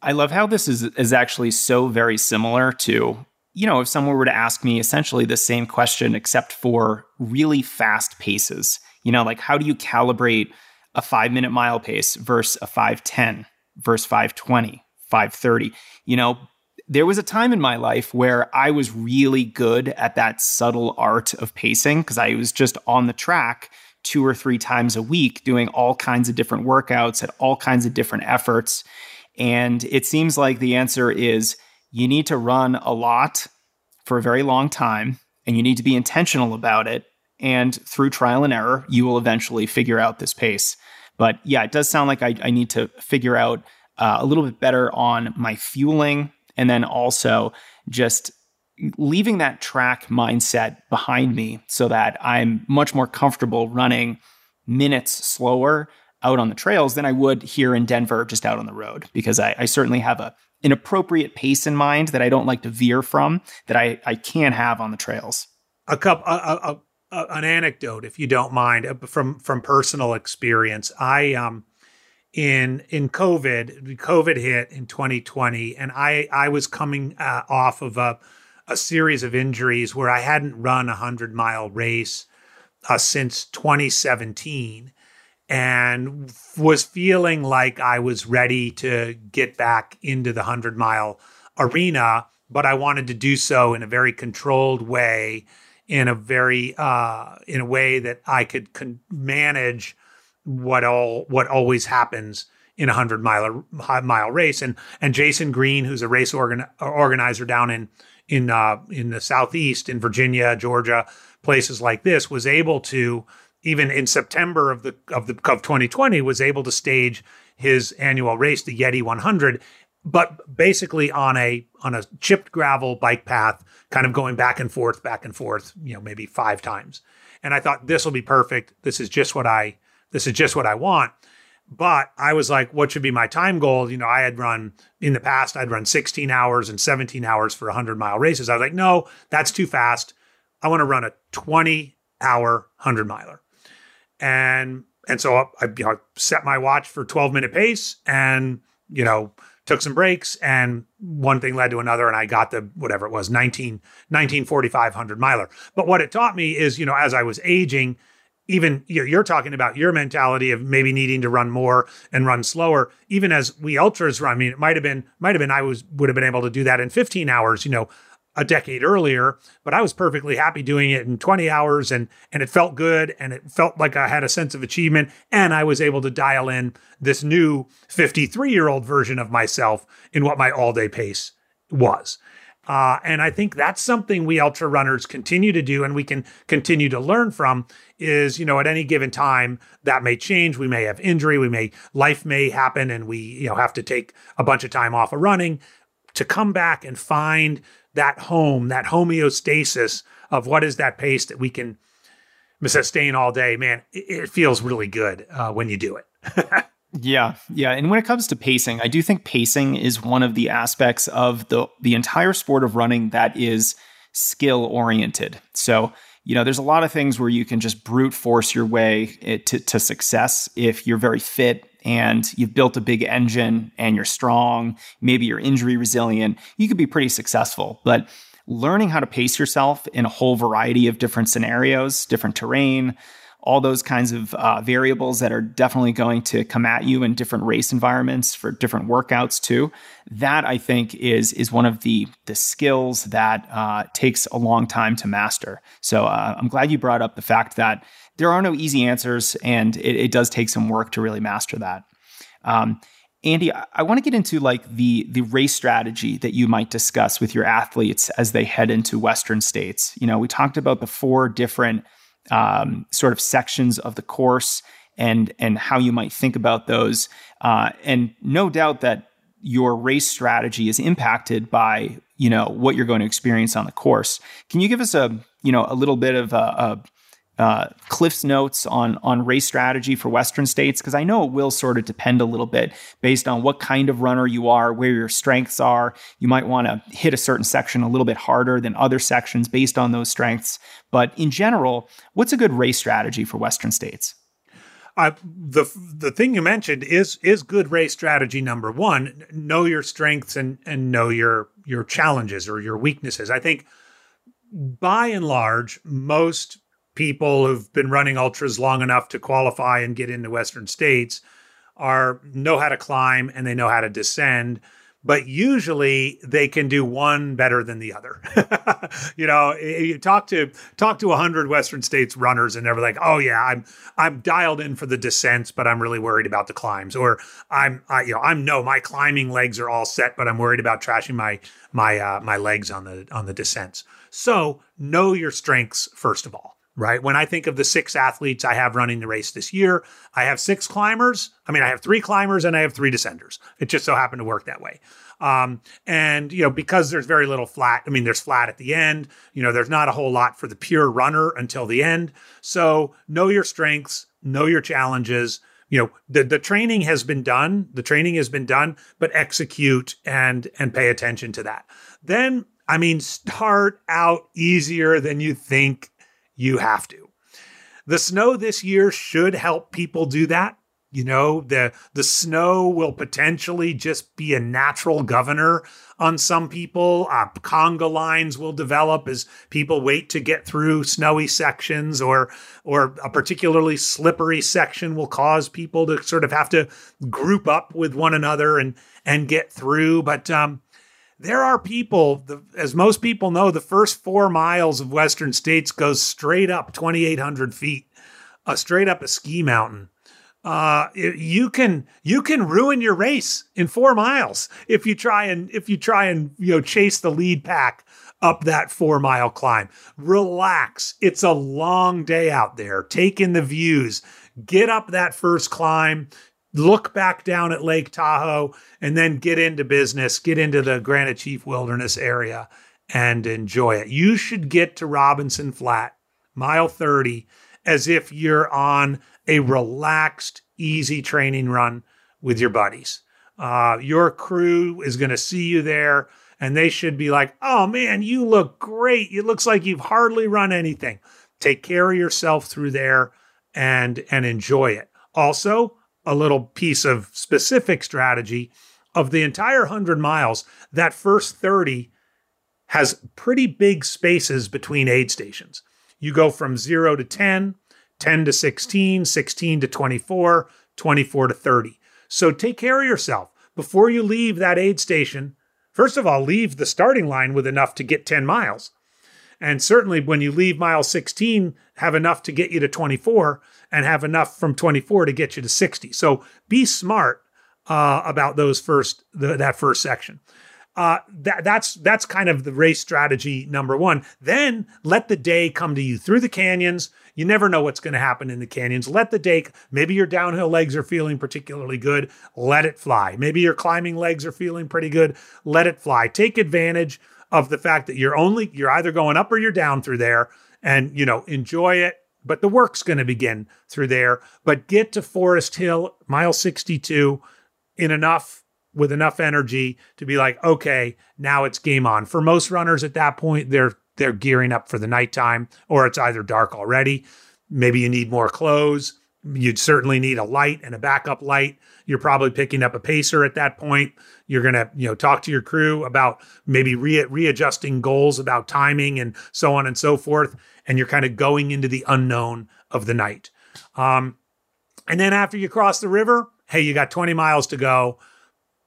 I love how this is actually so very similar to, you know, if someone were to ask me essentially the same question, except for really fast paces, you know, like how do you calibrate a 5 minute mile pace versus a 5:10 versus 5:20, 5:30, you know? There was a time in my life where I was really good at that subtle art of pacing because I was just on the track 2 or 3 times a week doing all kinds of different workouts at all kinds of different efforts. And it seems like the answer is you need to run a lot for a very long time and you need to be intentional about it. And through trial and error, you will eventually figure out this pace. But yeah, it does sound like I need to figure out a little bit better on my fueling. And then also just leaving that track mindset behind me so that I'm much more comfortable running minutes slower out on the trails than I would here in Denver, just out on the road, because I certainly have an appropriate pace in mind that I don't like to veer from, that I can have on the trails. An anecdote, if you don't mind, from personal experience. In COVID hit in 2020, and I was coming off of a series of injuries where I hadn't run a 100-mile race since 2017 and was feeling like I was ready to get back into the 100-mile arena, but I wanted to do so in a very controlled way, in a way that I could manage what always happens in a 100-mile race. And Jason Green, who's a race organizer down in the Southeast, in Virginia, Georgia, places like this, was able to, even in September of 2020, was able to stage his annual race, the Yeti 100, but basically on a chipped gravel bike path, kind of going back and forth, you know, maybe 5 times. And I thought, this will be perfect. This is just what I want. But I was like, what should be my time goal? You know, I had run in the past, I'd run 16 hours and 17 hours for 100-mile races. I was like, no, that's too fast. I want to run a 20-hour 100-miler. And so I set my watch for 12-minute pace and, you know, took some breaks, and one thing led to another, and I got the, whatever it was, 1945 100-miler. But what it taught me is, you know, as I was aging, even you're talking about your mentality of maybe needing to run more and run slower. Even as we ultras run, I mean, it might have been I would have been able to do that in 15 hours, you know, a decade earlier. But I was perfectly happy doing it in 20 hours, and it felt good, and it felt like I had a sense of achievement, and I was able to dial in this new 53-year-old version of myself in what my all-day pace was. And I think that's something we ultra runners continue to do, and we can continue to learn from is, you know, at any given time that may change. We may have injury, life may happen, and we, you know, have to take a bunch of time off of running to come back and find that home, that homeostasis of what is that pace that we can sustain all day. Man, it feels really good when you do it. Yeah. And when it comes to pacing, I do think pacing is one of the aspects of the entire sport of running that is skill oriented. So, you know, there's a lot of things where you can just brute force your way to success if you're very fit and you've built a big engine and you're strong, maybe you're injury resilient, you could be pretty successful. But learning how to pace yourself in a whole variety of different scenarios, different terrain, all those kinds of variables that are definitely going to come at you in different race environments for different workouts too. That, I think, is one of the skills that takes a long time to master. So I'm glad you brought up the fact that there are no easy answers, and it does take some work to really master that. Andy, I want to get into like the race strategy that you might discuss with your athletes as they head into Western States. You know, we talked about the four different sort of sections of the course and how you might think about those. And no doubt that your race strategy is impacted by, you know, what you're going to experience on the course. Can you give us a little bit of a Cliff's notes on race strategy for Western States? Because I know it will sort of depend a little bit based on what kind of runner you are, where your strengths are. You might want to hit a certain section a little bit harder than other sections based on those strengths. But in general, what's a good race strategy for Western States? The thing you mentioned is good race strategy. Number one, know your strengths and know your challenges or your weaknesses. I think by and large, most people who've been running ultras long enough to qualify and get into Western States know how to climb and they know how to descend, but usually they can do one better than the other. You know, you talk to 100 Western States runners and they're like, "Oh yeah, I'm dialed in for the descents, but I'm really worried about the climbs," or my climbing legs are all set, but I'm worried about trashing my legs on the descents." So know your strengths first of all. Right. When I think of the six athletes I have running the race this year, I have six climbers. I mean, I have three climbers and I have three descenders. It just so happened to work that way. And, you know, because there's very little flat, I mean, there's flat at the end, you know, there's not a whole lot for the pure runner until the end. So know your strengths, know your challenges. You know, the training has been done. The training has been done, but execute and pay attention to that. Then, I mean, start out easier than you think you have to. The snow this year should help people do that. You know, the snow will potentially just be a natural governor on some people. Conga lines will develop as people wait to get through snowy sections, or a particularly slippery section will cause people to sort of have to group up with one another and get through. But there are people, as most people know, the first 4 miles of Western States goes straight up 2,800 feet, straight up a ski mountain. You can ruin your race in 4 miles if you try and you know, chase the lead pack up that 4 mile climb. Relax. It's a long day out there. Take in the views. Get up that first climb. Look back down at Lake Tahoe and then get into business, get into the Granite Chief Wilderness area and enjoy it. You should get to Robinson Flat, mile 30, as if you're on a relaxed, easy training run with your buddies. Your crew is going to see you there and they should be like, "Oh man, you look great. It looks like you've hardly run anything." Take care of yourself through there and enjoy it. Also, a little piece of specific strategy: of the entire 100 miles, that first 30 has pretty big spaces between aid stations. You go from 0 to 10, 10 to 16, 16 to 24, 24 to 30. So take care of yourself. Before you leave that aid station, first of all, leave the starting line with enough to get 10 miles. And certainly when you leave mile 16, have enough to get you to 24 and have enough from 24 to get you to 60. So be smart about those that first section. That's kind of the race strategy number one. Then let the day come to you through the canyons. You never know what's going to happen in the canyons. Let the day, maybe your downhill legs are feeling particularly good. Let it fly. Maybe your climbing legs are feeling pretty good. Let it fly. Take advantage of the fact that you're either going up or you're down through there, and, you know, enjoy it, but the work's going to begin through there. But get to Forest Hill, mile 62, with enough energy to be like, okay, now it's game on. For most runners at that point, they're they're gearing up for the nighttime, or it's either dark already. Maybe you need more clothes. You'd certainly need a light and a backup light. You're probably picking up a pacer at that point. You're going to, talk to your crew about maybe readjusting goals about timing and so on and so forth. And you're kind of going into the unknown of the night. And then after you cross the river, hey, you got 20 miles to go.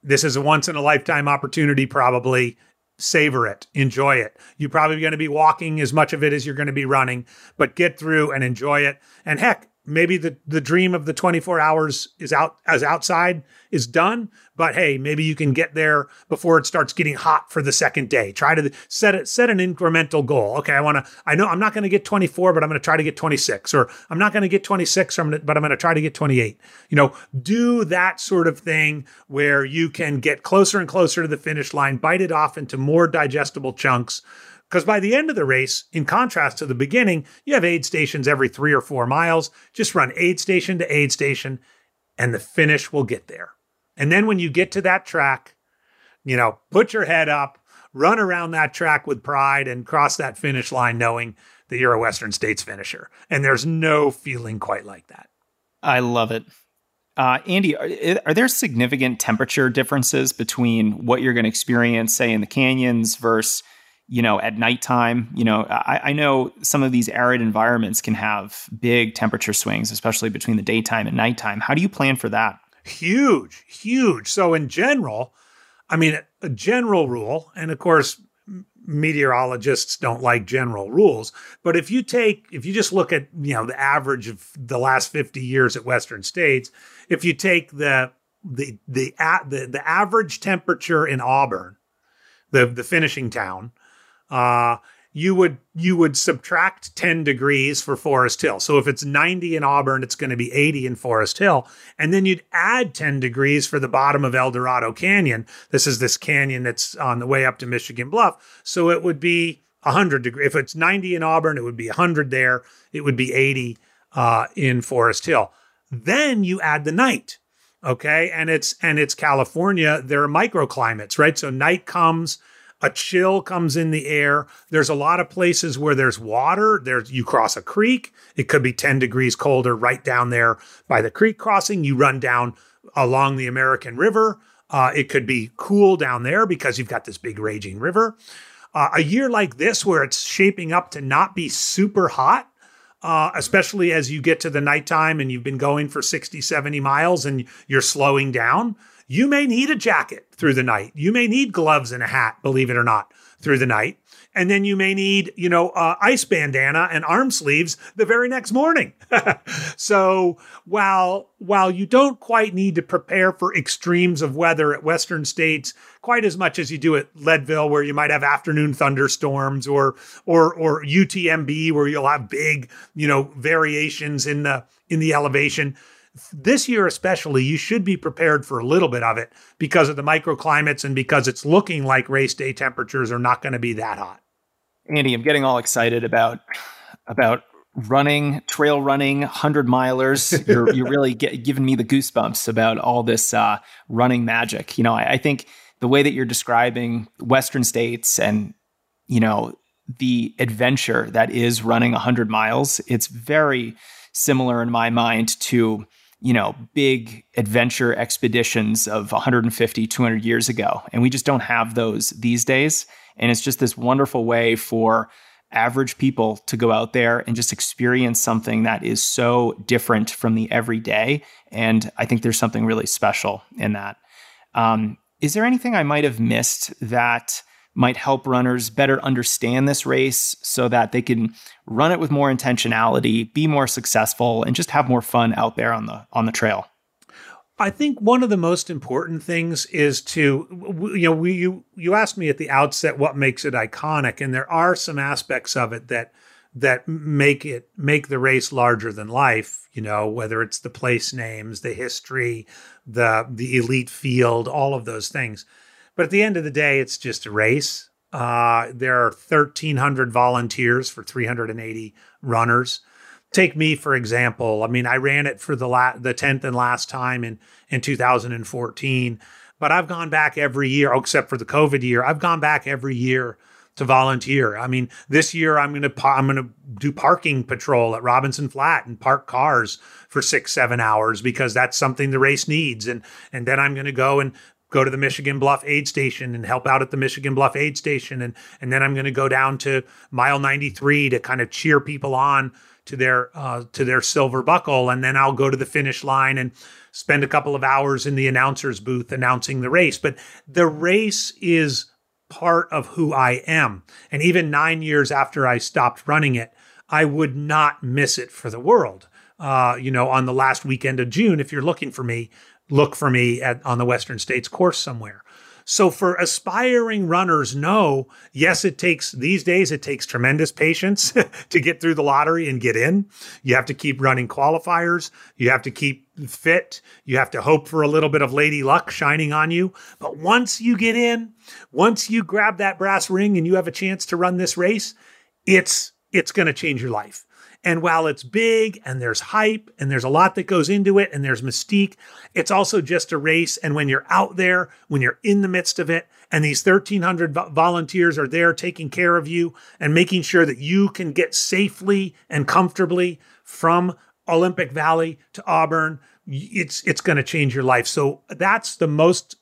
This is a once in a lifetime opportunity, probably. Savor it, enjoy it. You're probably going to be walking as much of it as you're going to be running, but get through and enjoy it. And heck, maybe the dream of the 24 hours outside is done, but hey, maybe you can get there before it starts getting hot for the second day. Try to set an incremental goal. Okay, I know I'm not going to get 24, but I'm going to try to get 26, or I'm not going to get 26, but I'm going to try to get 28. Do that sort of thing where you can get closer and closer to the finish line, bite it off into more digestible chunks. Because by the end of the race, in contrast to the beginning, you have aid stations every 3 or 4 miles. Just run aid station to aid station, and the finish will get there. And then when you get to that track, put your head up, run around that track with pride, and cross that finish line knowing that you're a Western States finisher. And there's no feeling quite like that. I love it. Andy, are there significant temperature differences between what you're going to experience, say, in the canyons versus at nighttime? I know some of these arid environments can have big temperature swings, especially between the daytime and nighttime. How do you plan for that? Huge, huge. So in general, a general rule, and of course, meteorologists don't like general rules, but if you just look at, the average of the last 50 years at Western States, if you take the average temperature in Auburn, the finishing town, you would subtract 10 degrees for Forest Hill. So if it's 90 in Auburn, it's going to be 80 in Forest Hill. And then you'd add 10 degrees for the bottom of El Dorado Canyon. This is this canyon that's on the way up to Michigan Bluff. So it would be 100 degrees. If it's 90 in Auburn, it would be 100 there. It would be 80 in Forest Hill. Then you add the night. Okay. And it's California. There are microclimates, right? So night comes, a chill comes in the air. There's a lot of places where there's water. You cross a creek. It could be 10 degrees colder right down there by the creek crossing. You run down along the American River. It could be cool down there because you've got this big raging river. A year like this where it's shaping up to not be super hot, especially as you get to the nighttime and you've been going for 60, 70 miles and you're slowing down, you may need a jacket through the night. You may need gloves and a hat, believe it or not, through the night. And then you may need, ice bandana and arm sleeves the very next morning. So while you don't quite need to prepare for extremes of weather at Western States quite as much as you do at Leadville, where you might have afternoon thunderstorms, or UTMB, where you'll have big, variations in the elevation. This year especially, you should be prepared for a little bit of it because of the microclimates and because it's looking like race day temperatures are not going to be that hot. Andy, I'm getting all excited about running, trail running, 100-milers. You're really giving me the goosebumps about all this running magic. I think the way that you're describing Western States and, the adventure that is running 100 miles, it's very similar in my mind to, big adventure expeditions of 150, 200 years ago. And we just don't have those these days. And it's just this wonderful way for average people to go out there and just experience something that is so different from the everyday. And I think there's something really special in that. Is there anything I might have missed that might help runners better understand this race so that they can run it with more intentionality, be more successful, and just have more fun out there on the trail? I think one of the most important things is to, you asked me at the outset what makes it iconic, and there are some aspects of it that make the race larger than life, whether it's the place names, the history, the elite field, all of those things. But at the end of the day, it's just a race. There are 1,300 volunteers for 380 runners. Take me, for example. I ran it for the 10th and last time in 2014. But I've gone back every year, except for the COVID year. I've gone back every year to volunteer. I mean, this year I'm going to do parking patrol at Robinson Flat and park cars for 6-7 hours because that's something the race needs. And then I'm going to go to the Michigan Bluff aid station and help out at the Michigan Bluff aid station. And then I'm going to go down to mile 93 to kind of cheer people on to their silver buckle. And then I'll go to the finish line and spend a couple of hours in the announcer's booth announcing the race. But the race is part of who I am. And even 9 years after I stopped running it, I would not miss it for the world. You know, on the last weekend of June, if you're looking for me, look for me on the Western States course somewhere. So for aspiring runners, know, yes, it takes, these days, it takes tremendous patience to get through the lottery and get in. You have to keep running qualifiers. You have to keep fit. You have to hope for a little bit of lady luck shining on you. But once you get in, once you grab that brass ring and you have a chance to run this race, it's going to change your life. And while it's big and there's hype and there's a lot that goes into it and there's mystique, it's also just a race. And when you're out there, when you're in the midst of it, and these 1,300 volunteers are there taking care of you and making sure that you can get safely and comfortably from Olympic Valley to Auburn, it's going to change your life. So that's the most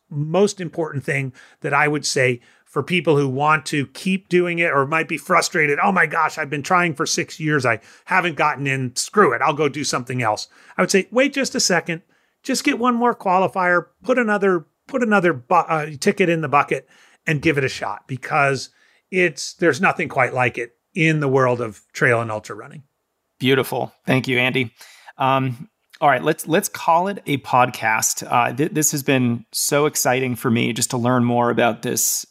important thing that I would say for people who want to keep doing it or might be frustrated. Oh my gosh, I've been trying for 6 years. I haven't gotten in. Screw it. I'll go do something else. I would say, wait just a second. Just get one more qualifier, put another ticket in the bucket and give it a shot, because there's nothing quite like it in the world of trail and ultra running. Beautiful. Thank you, Andy. All right, let's call it a podcast. This has been so exciting for me just to learn more about this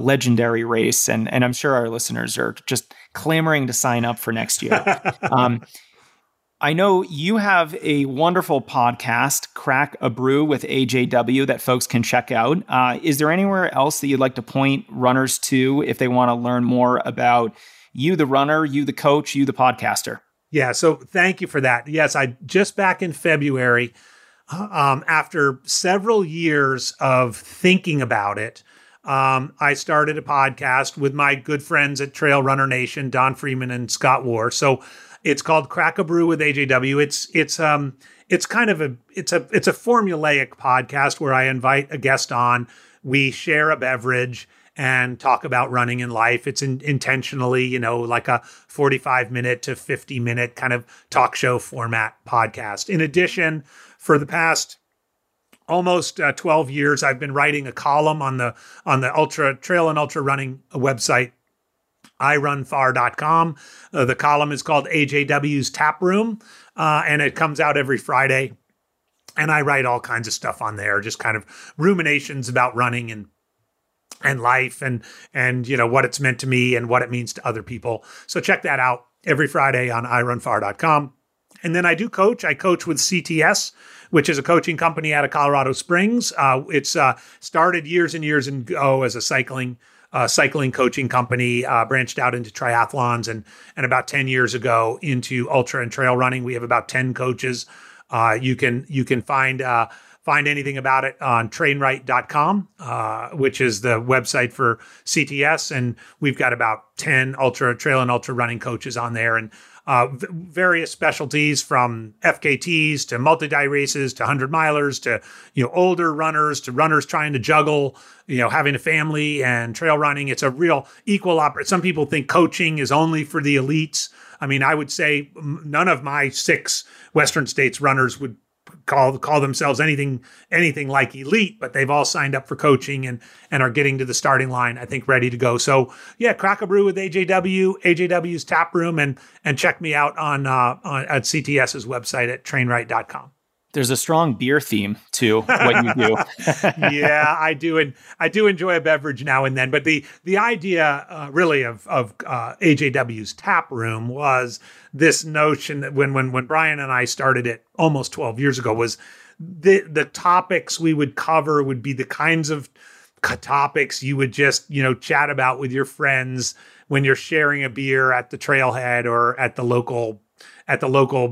legendary race. And I'm sure our listeners are just clamoring to sign up for next year. I know you have a wonderful podcast, Crack a Brew with AJW, that folks can check out. Is there anywhere else that you'd like to point runners to if they want to learn more about you, the runner, you, the coach, you, the podcaster? Yeah. So thank you for that. Yes. I just back in February, after several years of thinking about it, I started a podcast with my good friends at Trail Runner Nation, Don Freeman and Scott War. So it's called Crack a Brew with AJW. It's a formulaic podcast where I invite a guest on, we share a beverage and talk about running in life. It's intentionally, you know, like a 45-minute to 50-minute kind of talk show format podcast. In addition, for the past almost 12 years, I've been writing a column on the ultra trail and ultra running website, I Run Far.com. The column is called AJW's Taproom, and it comes out every Friday. And I write all kinds of stuff on there, just kind of ruminations about running and life and you know what it's meant to me and what it means to other people. So check that out every Friday on IRunFar.com. And then I do coach. I coach with CTS, which is a coaching company out of Colorado Springs. It's started years and years ago as a cycling coaching company, branched out into triathlons, and about 10 years ago into ultra and trail running. We have about 10 coaches. You can find anything about it on TrainRight.com, which is the website for CTS. And we've got about 10 ultra trail and ultra running coaches on there. And various specialties, from FKTs to multi-day races to 100-milers to, you know, older runners to runners trying to juggle, you know, having a family and trail running. It's a real equal opportunity. Some people think coaching is only for the elites. I mean, I would say none of my 6 Western States runners would call themselves anything like elite, but they've all signed up for coaching and are getting to the starting line, I think, ready to go. So yeah, Crack a Brew with AJW, AJW's Tap Room, and check me out at CTS's website at trainright.com. There's a strong beer theme to what you do. Yeah, I do enjoy a beverage now and then, but the idea really of AJW's Tap Room was this notion that when Brian and I started it almost 12 years ago, was the topics we would cover would be the kinds of topics you would just, you know, chat about with your friends when you're sharing a beer at the trailhead or at the local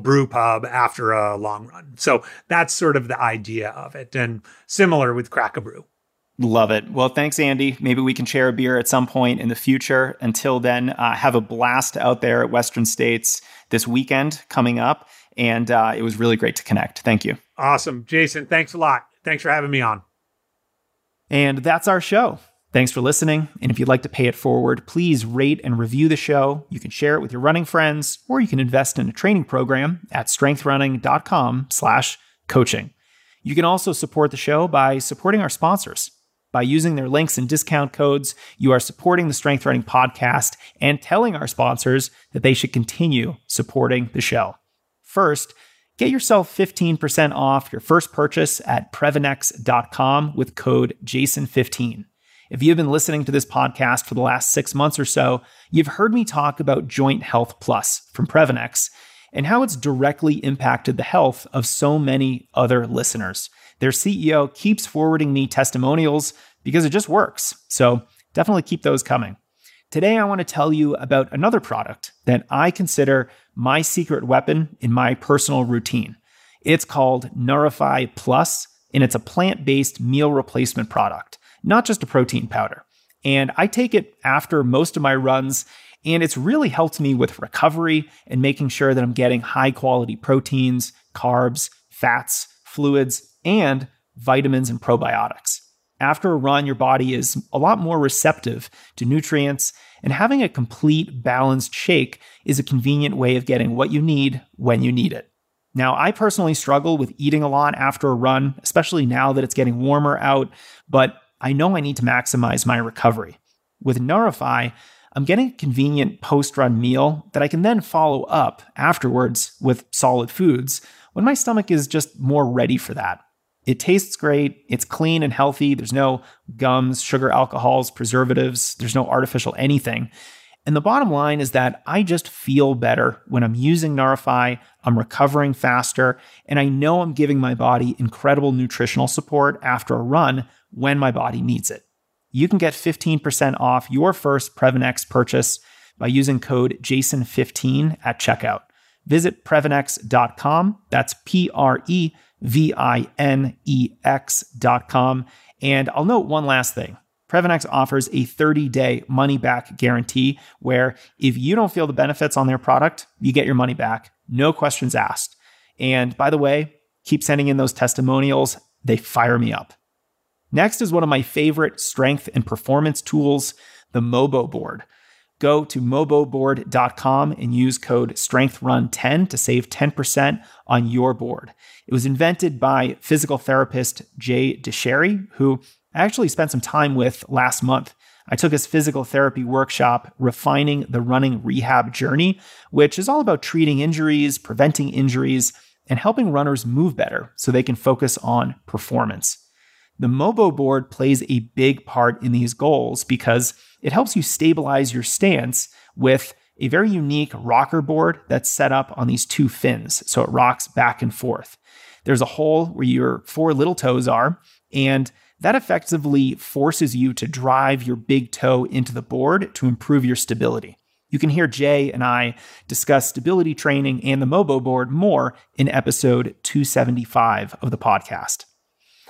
brew pub after a long run. So that's sort of the idea of it, and similar with Crack a Brew. Love it. Well, thanks, Andy. Maybe we can share a beer at some point in the future. Until then, have a blast out there at Western States this weekend coming up. And it was really great to connect. Thank you. Awesome. Jason, thanks a lot. Thanks for having me on. And that's our show. Thanks for listening. And if you'd like to pay it forward, please rate and review the show. You can share it with your running friends, or you can invest in a training program at strengthrunning.com/coaching. You can also support the show by supporting our sponsors. By using their links and discount codes, you are supporting the Strength Running Podcast and telling our sponsors that they should continue supporting the show. First, get yourself 15% off your first purchase at Previnex.com with code JASON15. If you've been listening to this podcast for the last 6 months or so, you've heard me talk about Joint Health Plus from Previnex and how it's directly impacted the health of so many other listeners. Their CEO keeps forwarding me testimonials because it just works. So definitely keep those coming. Today, I want to tell you about another product that I consider my secret weapon in my personal routine. It's called Nurify Plus, and it's a plant-based meal replacement product, not just a protein powder. And I take it after most of my runs, and it's really helped me with recovery and making sure that I'm getting high-quality proteins, carbs, fats, fluids, and vitamins and probiotics. After a run, your body is a lot more receptive to nutrients, and having a complete balanced shake is a convenient way of getting what you need when you need it. Now, I personally struggle with eating a lot after a run, especially now that it's getting warmer out, but I know I need to maximize my recovery. With Nurify, I'm getting a convenient post-run meal that I can then follow up afterwards with solid foods when my stomach is just more ready for that. It tastes great, it's clean and healthy, there's no gums, sugar, alcohols, preservatives, there's no artificial anything. And the bottom line is that I just feel better when I'm using Nurify, I'm recovering faster, and I know I'm giving my body incredible nutritional support after a run when my body needs it. You can get 15% off your first Previnex purchase by using code JASON15 at checkout. Visit Previnex.com, that's Previnex.com. And I'll note one last thing. Previnex offers a 30-day money-back guarantee where if you don't feel the benefits on their product, you get your money back, no questions asked. And by the way, keep sending in those testimonials. They fire me up. Next is one of my favorite strength and performance tools, the MOBO board. Go to moboboard.com and use code STRENGTHRUN10 to save 10% on your board. It was invented by physical therapist Jay Dicharry, who I actually spent some time with last month. I took his physical therapy workshop, Refining the Running Rehab Journey, which is all about treating injuries, preventing injuries, and helping runners move better so they can focus on performance. The MOBO board plays a big part in these goals because it helps you stabilize your stance with a very unique rocker board that's set up on these two fins, so it rocks back and forth. There's a hole where your four little toes are, and that effectively forces you to drive your big toe into the board to improve your stability. You can hear Jay and I discuss stability training and the MOBO board more in episode 275 of the podcast.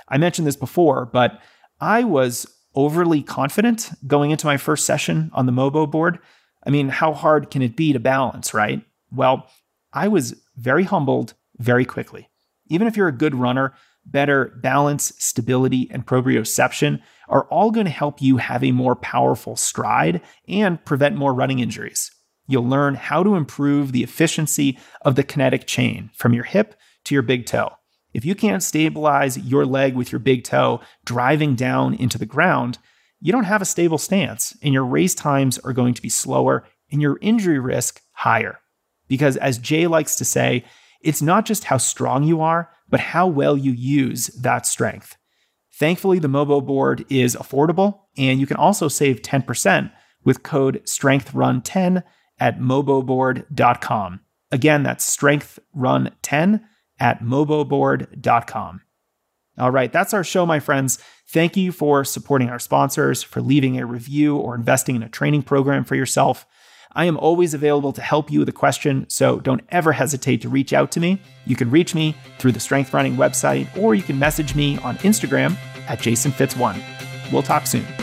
I mentioned this before, but I was overly confident going into my first session on the MOBO board. I mean, how hard can it be to balance, right? Well, I was very humbled very quickly. Even if you're a good runner, better balance, stability, and proprioception are all going to help you have a more powerful stride and prevent more running injuries. You'll learn how to improve the efficiency of the kinetic chain from your hip to your big toe. If you can't stabilize your leg with your big toe driving down into the ground, you don't have a stable stance, and your race times are going to be slower and your injury risk higher. Because as Jay likes to say, it's not just how strong you are, but how well you use that strength. Thankfully, the MOBO board is affordable, and you can also save 10% with code STRENGTHRUN10 at moboboard.com. Again, that's STRENGTHRUN10. At moboboard.com. All right, that's our show, my friends. Thank you for supporting our sponsors, for leaving a review, or investing in a training program for yourself. I am always available to help you with a question, so don't ever hesitate to reach out to me. You can reach me through the Strength Running website, or you can message me on Instagram at JasonFitz1. We'll talk soon.